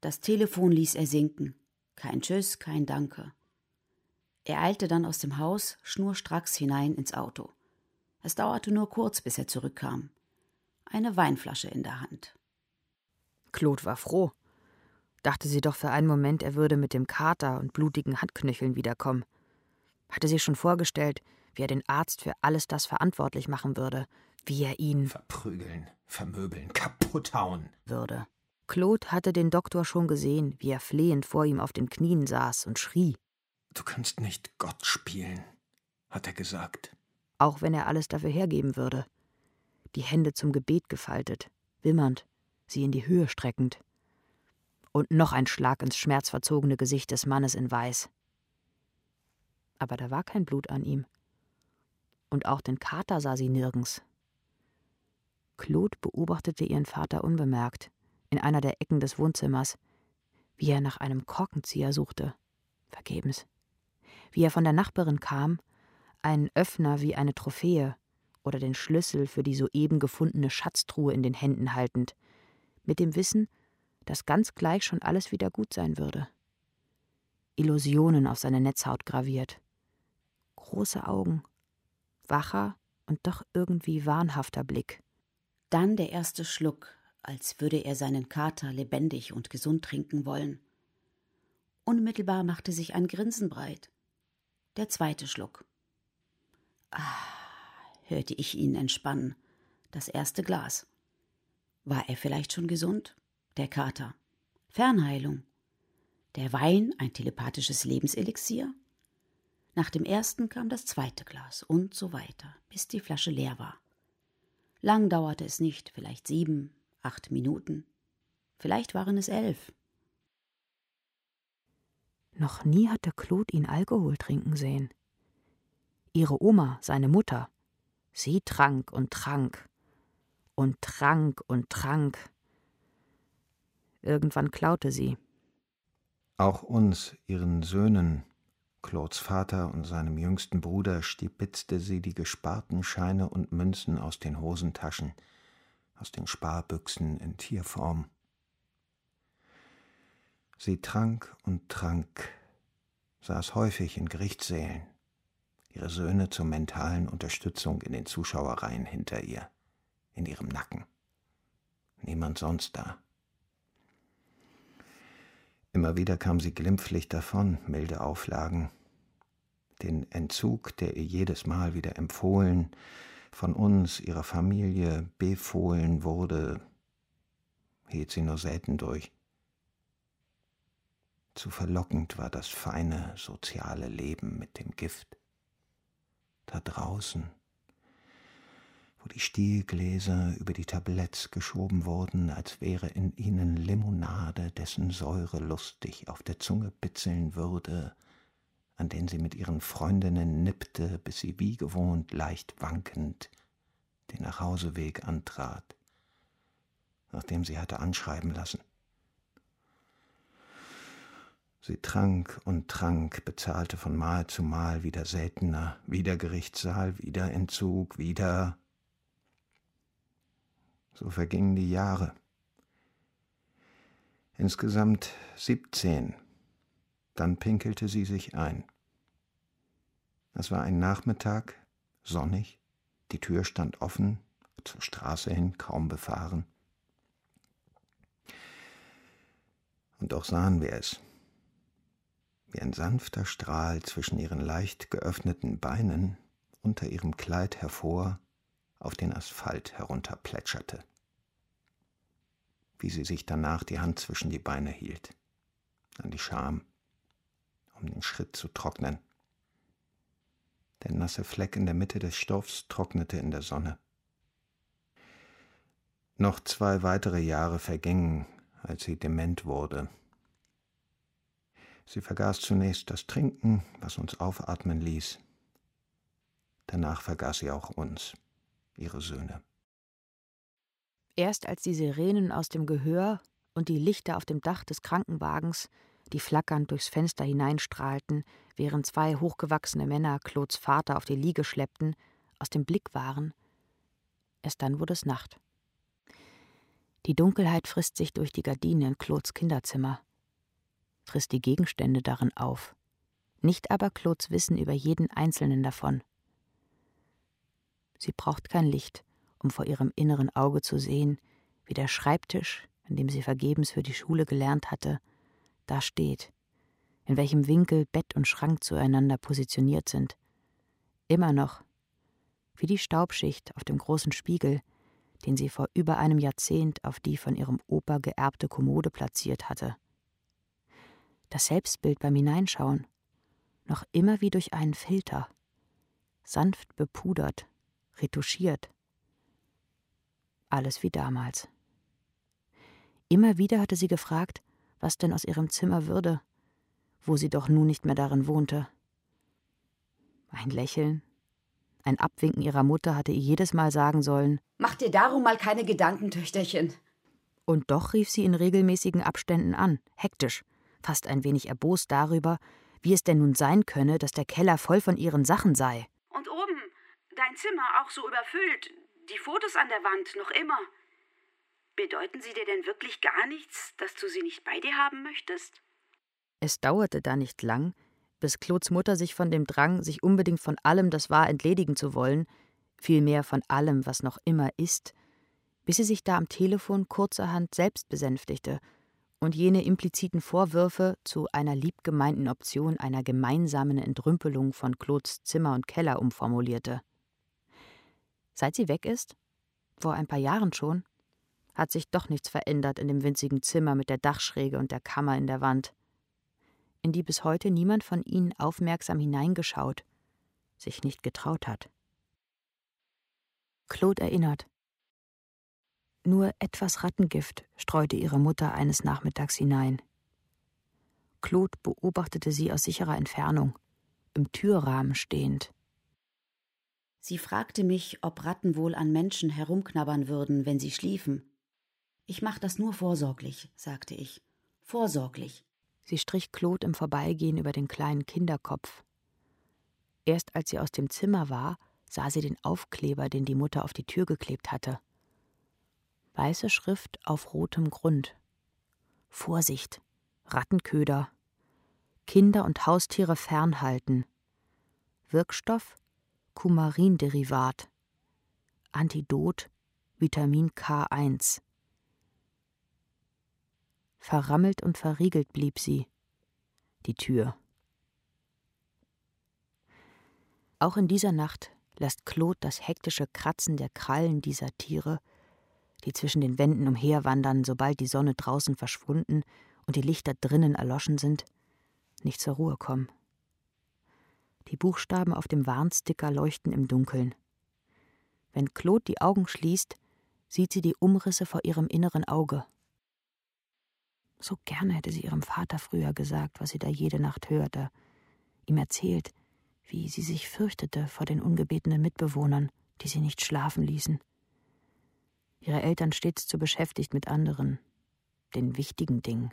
Das Telefon ließ er sinken. Kein Tschüss, kein Danke. Er eilte dann aus dem Haus, schnurstracks hinein ins Auto. Es dauerte nur kurz, bis er zurückkam. Eine Weinflasche in der Hand. Claude war froh. Dachte sie doch für einen Moment, er würde mit dem Kater und blutigen Handknöcheln wiederkommen. Hatte sich schon vorgestellt, wie er den Arzt für alles das verantwortlich machen würde, wie er ihn verprügeln, vermöbeln, kaputthauen würde. Claude hatte den Doktor schon gesehen, wie er flehend vor ihm auf den Knien saß und schrie. Du kannst nicht Gott spielen, hat er gesagt. Auch wenn er alles dafür hergeben würde. Die Hände zum Gebet gefaltet, wimmernd, sie in die Höhe streckend. Und noch ein Schlag ins schmerzverzogene Gesicht des Mannes in Weiß. Aber da war kein Blut an ihm. Und auch den Kater sah sie nirgends. Claude beobachtete ihren Vater unbemerkt, in einer der Ecken des Wohnzimmers, wie er nach einem Korkenzieher suchte. Vergebens. Wie er von der Nachbarin kam, einen Öffner wie eine Trophäe oder den Schlüssel für die soeben gefundene Schatztruhe in den Händen haltend, mit dem Wissen, dass ganz gleich schon alles wieder gut sein würde. Illusionen auf seine Netzhaut graviert. Große Augen, wacher und doch irgendwie wahnhafter Blick. Dann der erste Schluck, als würde er seinen Kater lebendig und gesund trinken wollen. Unmittelbar machte sich ein Grinsen breit. Der zweite Schluck. Ah, hörte ich ihn entspannen. Das erste Glas. War er vielleicht schon gesund? Der Kater. Fernheilung. Der Wein, ein telepathisches Lebenselixier. Nach dem ersten kam das zweite Glas und so weiter, bis die Flasche leer war. Lang dauerte es nicht, vielleicht 7, 8 Minuten. Vielleicht waren es 11. Noch nie hatte Claude ihn Alkohol trinken sehen. Ihre Oma, seine Mutter, sie trank und trank und trank und trank. Irgendwann klaute sie. Auch uns, ihren Söhnen, Claudes Vater und seinem jüngsten Bruder, stibitzte sie die gesparten Scheine und Münzen aus den Hosentaschen, aus den Sparbüchsen in Tierform. Sie trank und trank, saß häufig in Gerichtssälen, ihre Söhne zur mentalen Unterstützung in den Zuschauerreihen hinter ihr, in ihrem Nacken. Niemand sonst da. Immer wieder kam sie glimpflich davon, milde Auflagen. Den Entzug, der ihr jedes Mal wieder empfohlen, von uns, ihrer Familie, befohlen wurde, hielt sie nur selten durch. Zu verlockend war das feine, soziale Leben mit dem Gift. Da draußen, wo die Stielgläser über die Tabletts geschoben wurden, als wäre in ihnen Limonade, dessen Säure lustig auf der Zunge bitzeln würde, an den sie mit ihren Freundinnen nippte, bis sie wie gewohnt leicht wankend den Nachhauseweg antrat, nachdem sie hatte anschreiben lassen. Sie trank und trank, bezahlte von Mal zu Mal wieder seltener, wieder Gerichtssaal, wieder Entzug, wieder... So vergingen die Jahre. Insgesamt 17. Dann pinkelte sie sich ein. Es war ein Nachmittag, sonnig, die Tür stand offen, zur Straße hin kaum befahren. Und doch sahen wir es. Wie ein sanfter Strahl zwischen ihren leicht geöffneten Beinen unter ihrem Kleid hervor auf den Asphalt herunterplätscherte. Wie sie sich danach die Hand zwischen die Beine hielt, an die Scham, um den Schritt zu trocknen. Der nasse Fleck in der Mitte des Stoffs trocknete in der Sonne. Noch 2 weitere Jahre vergingen, als sie dement wurde. Sie vergaß zunächst das Trinken, was uns aufatmen ließ. Danach vergaß sie auch uns, ihre Söhne. Erst als die Sirenen aus dem Gehör und die Lichter auf dem Dach des Krankenwagens, die flackernd durchs Fenster hineinstrahlten, während 2 hochgewachsene Männer Claudes Vater auf die Liege schleppten, aus dem Blick waren, erst dann wurde es Nacht. Die Dunkelheit frisst sich durch die Gardinen in Claudes Kinderzimmer, frisst die Gegenstände darin auf, nicht aber Claudes Wissen über jeden einzelnen davon. Sie braucht kein Licht, um vor ihrem inneren Auge zu sehen, wie der Schreibtisch, an dem sie vergebens für die Schule gelernt hatte, da steht, in welchem Winkel Bett und Schrank zueinander positioniert sind. Immer noch, wie die Staubschicht auf dem großen Spiegel, den sie vor über einem Jahrzehnt auf die von ihrem Opa geerbte Kommode platziert hatte. Das Selbstbild beim Hineinschauen, noch immer wie durch einen Filter, sanft bepudert, retuschiert. Alles wie damals. Immer wieder hatte sie gefragt, was denn aus ihrem Zimmer würde, wo sie doch nun nicht mehr darin wohnte. Ein Lächeln, ein Abwinken ihrer Mutter hatte ihr jedes Mal sagen sollen: »Mach dir darum mal keine Gedanken, Töchterchen.« Und doch rief sie in regelmäßigen Abständen an, hektisch, fast ein wenig erbost darüber, wie es denn nun sein könne, dass der Keller voll von ihren Sachen sei. »Und oben, dein Zimmer auch so überfüllt, die Fotos an der Wand noch immer. Bedeuten sie dir denn wirklich gar nichts, dass du sie nicht bei dir haben möchtest?« Es dauerte da nicht lang, bis Klots Mutter sich von dem Drang, sich unbedingt von allem, das war, entledigen zu wollen, vielmehr von allem, was noch immer ist, bis sie sich da am Telefon kurzerhand selbst besänftigte und jene impliziten Vorwürfe zu einer liebgemeinten Option einer gemeinsamen Entrümpelung von Klots Zimmer und Keller umformulierte. Seit sie weg ist, vor ein paar Jahren schon, hat sich doch nichts verändert in dem winzigen Zimmer mit der Dachschräge und der Kammer in der Wand, in die bis heute niemand von ihnen aufmerksam hineingeschaut, sich nicht getraut hat. Claude erinnert. Nur etwas Rattengift streute ihre Mutter eines Nachmittags hinein. Claude beobachtete sie aus sicherer Entfernung, im Türrahmen stehend. Sie fragte mich, ob Ratten wohl an Menschen herumknabbern würden, wenn sie schliefen. »Ich mache das nur vorsorglich«, sagte ich. »Vorsorglich.« Sie strich Claude im Vorbeigehen über den kleinen Kinderkopf. Erst als sie aus dem Zimmer war, sah sie den Aufkleber, den die Mutter auf die Tür geklebt hatte. Weiße Schrift auf rotem Grund. Vorsicht, Rattenköder. Kinder und Haustiere fernhalten. Wirkstoff: Kumarinderivat. Antidot: Vitamin K1. Verrammelt und verriegelt blieb sie, die Tür. Auch in dieser Nacht lässt Claude das hektische Kratzen der Krallen dieser Tiere, die zwischen den Wänden umherwandern, sobald die Sonne draußen verschwunden und die Lichter drinnen erloschen sind, nicht zur Ruhe kommen. Die Buchstaben auf dem Warnsticker leuchten im Dunkeln. Wenn Claude die Augen schließt, sieht sie die Umrisse vor ihrem inneren Auge. So gerne hätte sie ihrem Vater früher gesagt, was sie da jede Nacht hörte, ihm erzählt, wie sie sich fürchtete vor den ungebetenen Mitbewohnern, die sie nicht schlafen ließen. Ihre Eltern stets zu beschäftigt mit anderen, den wichtigen Dingen.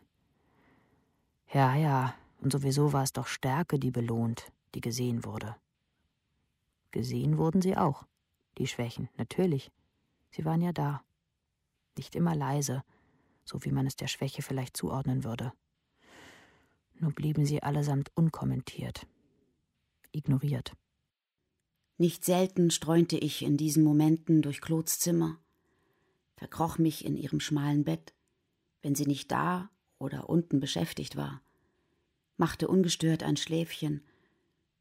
Ja, ja, und sowieso war es doch Stärke, die belohnt, die gesehen wurde. Gesehen wurden sie auch, die Schwächen, natürlich. Sie waren ja da, nicht immer leise, so wie man es der Schwäche vielleicht zuordnen würde. Nur blieben sie allesamt unkommentiert, ignoriert. Nicht selten streunte ich in diesen Momenten durch Claudes Zimmer, verkroch mich in ihrem schmalen Bett, wenn sie nicht da oder unten beschäftigt war, machte ungestört ein Schläfchen,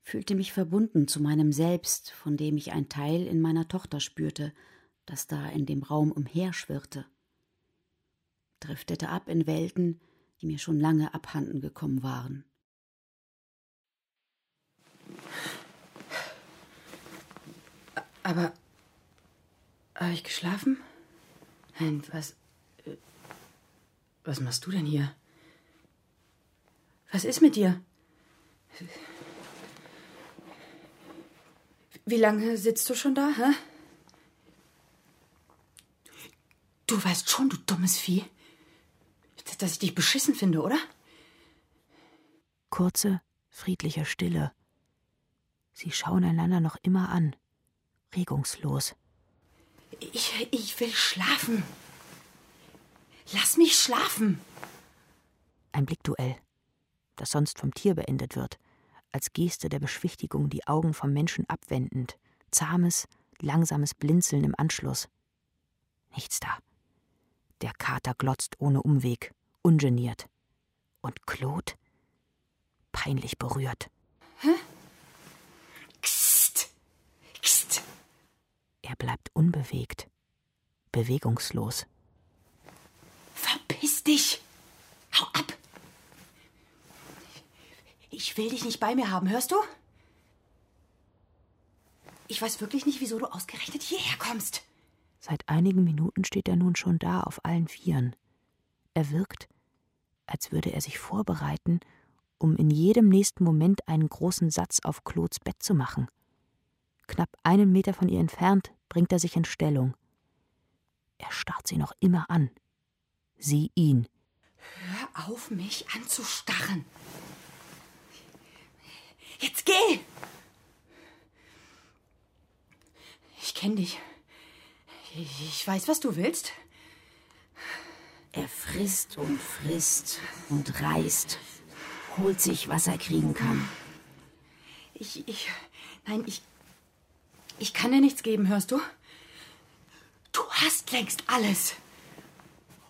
fühlte mich verbunden zu meinem Selbst, von dem ich ein Teil in meiner Tochter spürte, das da in dem Raum umherschwirrte. Driftete ab in Welten, die mir schon lange abhanden gekommen waren. Aber habe ich geschlafen? Nein, was machst du denn hier? Was ist mit dir? Wie lange sitzt du schon da, hä? Du weißt schon, du dummes Vieh, dass ich dich beschissen finde, oder? Kurze, friedliche Stille. Sie schauen einander noch immer an, regungslos. Ich will schlafen. Lass mich schlafen. Ein Blickduell, das sonst vom Tier beendet wird, als Geste der Beschwichtigung die Augen vom Menschen abwendend, zahmes, langsames Blinzeln im Anschluss. Nichts da. Der Kater glotzt ohne Umweg, ungeniert. Und Claude? Peinlich berührt. Hä? Kst! Kst! Er bleibt unbewegt, bewegungslos. Verpiss dich! Hau ab! Ich will dich nicht bei mir haben, hörst du? Ich weiß wirklich nicht, wieso du ausgerechnet hierher kommst. Seit einigen Minuten steht er nun schon da auf allen Vieren. Er wirkt, als würde er sich vorbereiten, um in jedem nächsten Moment einen großen Satz auf Claudes Bett zu machen. Knapp 1 Meter von ihr entfernt bringt er sich in Stellung. Er starrt sie noch immer an. Sie ihn. Hör auf, mich anzustarren. Jetzt geh! Ich kenne dich. Ich weiß, was du willst. Er frisst und reißt. Holt sich, was er kriegen kann. Ich kann dir nichts geben, hörst du? Du hast längst alles.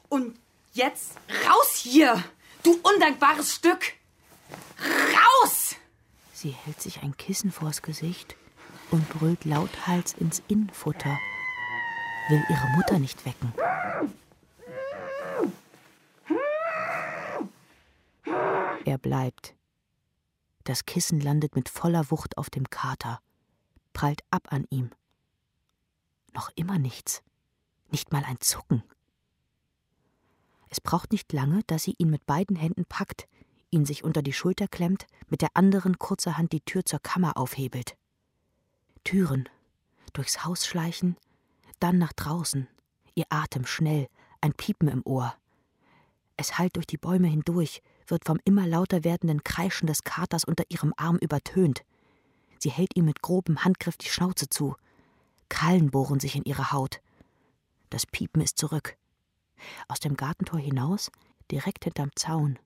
Und jetzt raus hier, du undankbares Stück! Raus! Sie hält sich ein Kissen vors Gesicht und brüllt lauthals ins Innenfutter. Will ihre Mutter nicht wecken. Er bleibt. Das Kissen landet mit voller Wucht auf dem Kater, prallt ab an ihm. Noch immer nichts, nicht mal ein Zucken. Es braucht nicht lange, dass sie ihn mit beiden Händen packt, ihn sich unter die Schulter klemmt, mit der anderen kurzerhand die Tür zur Kammer aufhebelt. Türen, durchs Haus schleichen, dann nach draußen, ihr Atem schnell, ein Piepen im Ohr. Es hallt durch die Bäume hindurch, wird vom immer lauter werdenden Kreischen des Katers unter ihrem Arm übertönt. Sie hält ihm mit grobem Handgriff die Schnauze zu. Krallen bohren sich in ihre Haut. Das Piepen ist zurück. Aus dem Gartentor hinaus, direkt hinterm Zaun,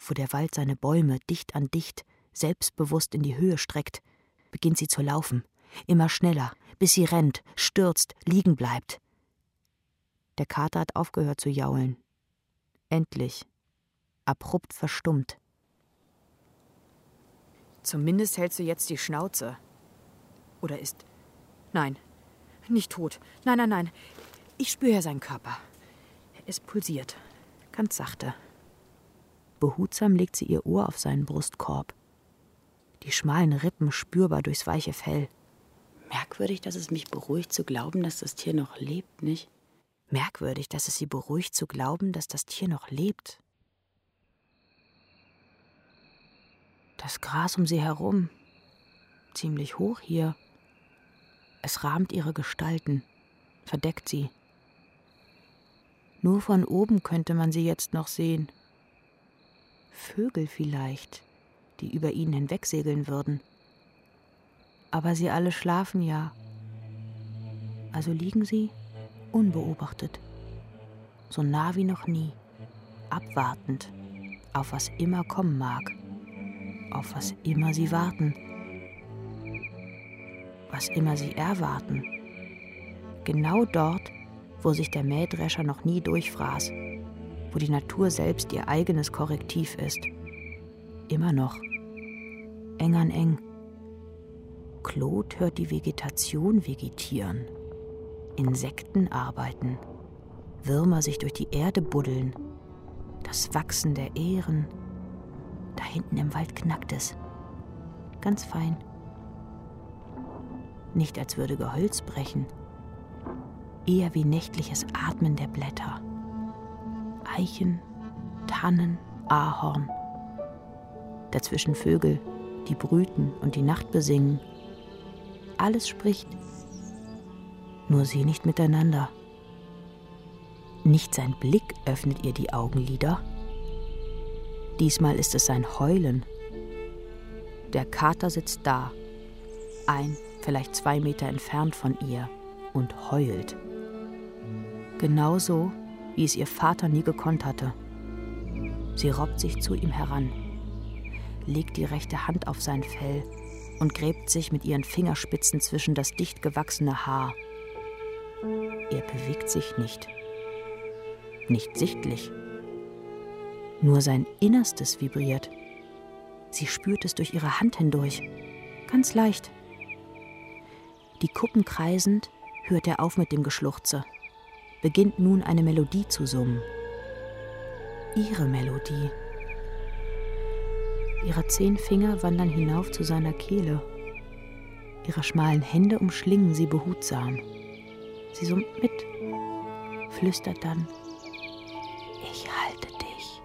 wo der Wald seine Bäume dicht an dicht, selbstbewusst in die Höhe streckt, beginnt sie zu laufen, immer schneller, bis sie rennt, stürzt, liegen bleibt. Der Kater hat aufgehört zu jaulen. Endlich. Abrupt verstummt. Zumindest hältst du jetzt die Schnauze. Oder ist... Nein, nicht tot. Nein. Ich spüre ja seinen Körper. Es pulsiert. Ganz sachte. Behutsam legt sie ihr Ohr auf seinen Brustkorb. Die schmalen Rippen spürbar durchs weiche Fell. Merkwürdig, dass es mich beruhigt zu glauben, dass das Tier noch lebt, nicht? Merkwürdig, dass es sie beruhigt zu glauben, dass das Tier noch lebt. Das Gras um sie herum, ziemlich hoch hier. Es rahmt ihre Gestalten, verdeckt sie. Nur von oben könnte man sie jetzt noch sehen. Vögel vielleicht, die über ihnen hinwegsegeln würden. Aber sie alle schlafen ja. Also liegen sie unbeobachtet, so nah wie noch nie, abwartend, auf was immer kommen mag. Auf was immer sie warten, was immer sie erwarten. Genau dort, wo sich der Mähdrescher noch nie durchfraß, wo die Natur selbst ihr eigenes Korrektiv ist. Immer noch, eng an eng. Claude hört die Vegetation vegetieren, Insekten arbeiten, Würmer sich durch die Erde buddeln, das Wachsen der Ähren. Da hinten im Wald knackt es. Ganz fein. Nicht als würde Gehölz brechen. Eher wie nächtliches Atmen der Blätter. Eichen, Tannen, Ahorn. Dazwischen Vögel, die brüten und die Nacht besingen. Alles spricht. Nur sie nicht miteinander. Nicht sein Blick öffnet ihr die Augenlider. Diesmal ist es sein Heulen. Der Kater sitzt da, 1, vielleicht 2 Meter entfernt von ihr und heult. Genauso, wie es ihr Vater nie gekonnt hatte. Sie robbt sich zu ihm heran, legt die rechte Hand auf sein Fell und gräbt sich mit ihren Fingerspitzen zwischen das dicht gewachsene Haar. Er bewegt sich nicht. Nicht sichtlich. Nur sein Innerstes vibriert. Sie spürt es durch ihre Hand hindurch. Ganz leicht. Die Kuppen kreisend hört er auf mit dem Geschluchze. Beginnt nun eine Melodie zu summen. Ihre Melodie. Ihre 10 Finger wandern hinauf zu seiner Kehle. Ihre schmalen Hände umschlingen sie behutsam. Sie summt mit, flüstert dann: Ich halte dich.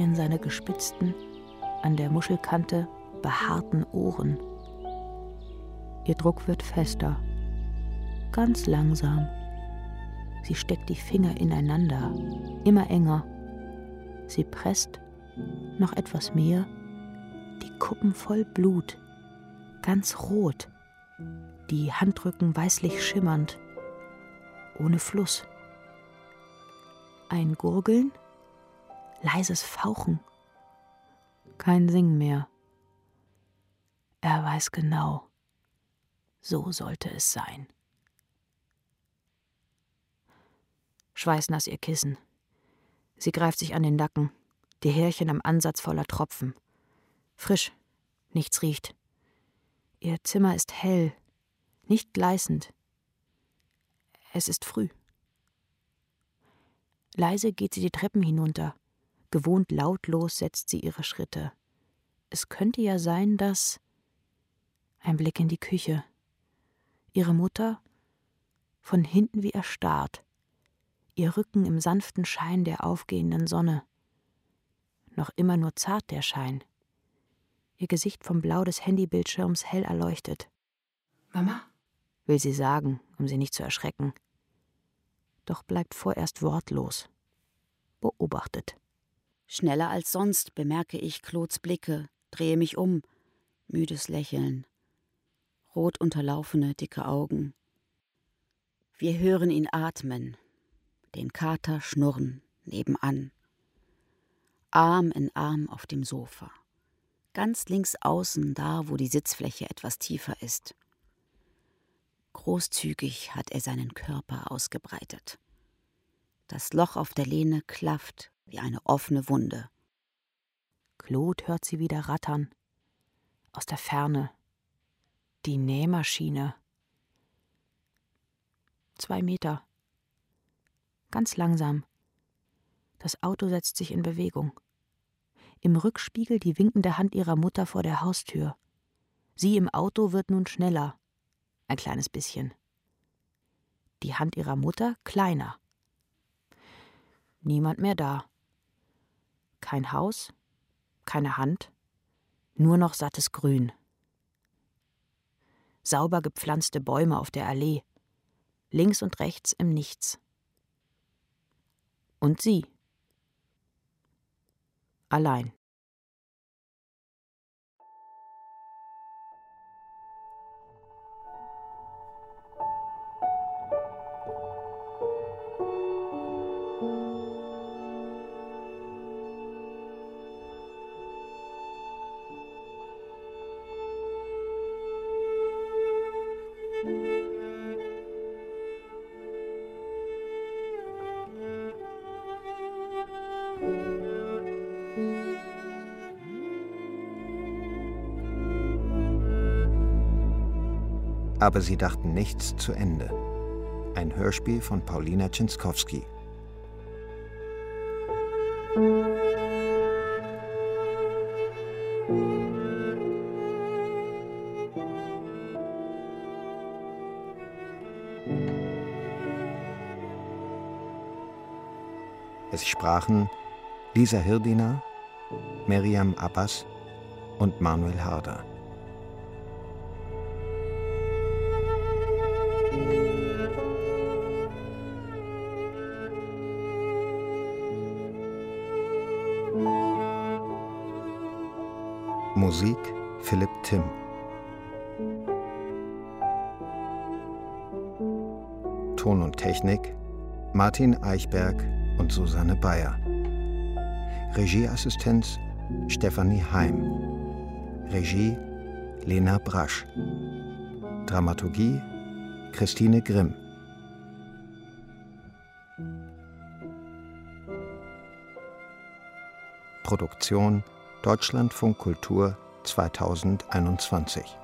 in seine gespitzten, an der Muschelkante behaarten Ohren. Ihr Druck wird fester, ganz langsam. Sie steckt die Finger ineinander, immer enger. Sie presst, noch etwas mehr, die Kuppen voll Blut, ganz rot, die Handrücken weißlich schimmernd, ohne Fluss. Ein Gurgeln, leises Fauchen, kein Singen mehr. Er weiß genau, so sollte es sein. Schweißnass ihr Kissen. Sie greift sich an den Nacken, die Härchen am Ansatz voller Tropfen. Frisch, nichts riecht. Ihr Zimmer ist hell, nicht gleißend. Es ist früh. Leise geht sie die Treppen hinunter. Gewohnt lautlos setzt sie ihre Schritte. Es könnte ja sein, dass... Ein Blick in die Küche. Ihre Mutter, von hinten wie erstarrt. Ihr Rücken im sanften Schein der aufgehenden Sonne. Noch immer nur zart der Schein. Ihr Gesicht vom Blau des Handybildschirms hell erleuchtet. »Mama?« will sie sagen, um sie nicht zu erschrecken. Doch bleibt vorerst wortlos. Beobachtet. Schneller als sonst bemerke ich Claudes Blicke, drehe mich um. Müdes Lächeln. Rot unterlaufene, dicke Augen. Wir hören ihn atmen. Den Kater schnurren, nebenan. Arm in Arm auf dem Sofa. Ganz links außen, da, wo die Sitzfläche etwas tiefer ist. Großzügig hat er seinen Körper ausgebreitet. Das Loch auf der Lehne klafft wie eine offene Wunde. Claude hört sie wieder rattern. Aus der Ferne. Die Nähmaschine. 2 Meter. Ganz langsam. Das Auto setzt sich in Bewegung. Im Rückspiegel die winkende Hand ihrer Mutter vor der Haustür. Sie im Auto wird nun schneller. Ein kleines bisschen. Die Hand ihrer Mutter kleiner. Niemand mehr da. Kein Haus, keine Hand, nur noch sattes Grün. Sauber gepflanzte Bäume auf der Allee, links und rechts im Nichts. Und sie. Allein. Aber sie dachten nichts zu Ende. Ein Hörspiel von Paulina Czienskowski. Es sprachen Lisa Hirdina, Miriam Abbas und Manuel Harder. Musik Philipp Timm. Ton und Technik Martin Eichberg und Susanne Bayer. Regieassistenz Stefanie Heim. Regie Lena Brasch. Dramaturgie Christine Grimm. Produktion Deutschlandfunk Kultur 2021.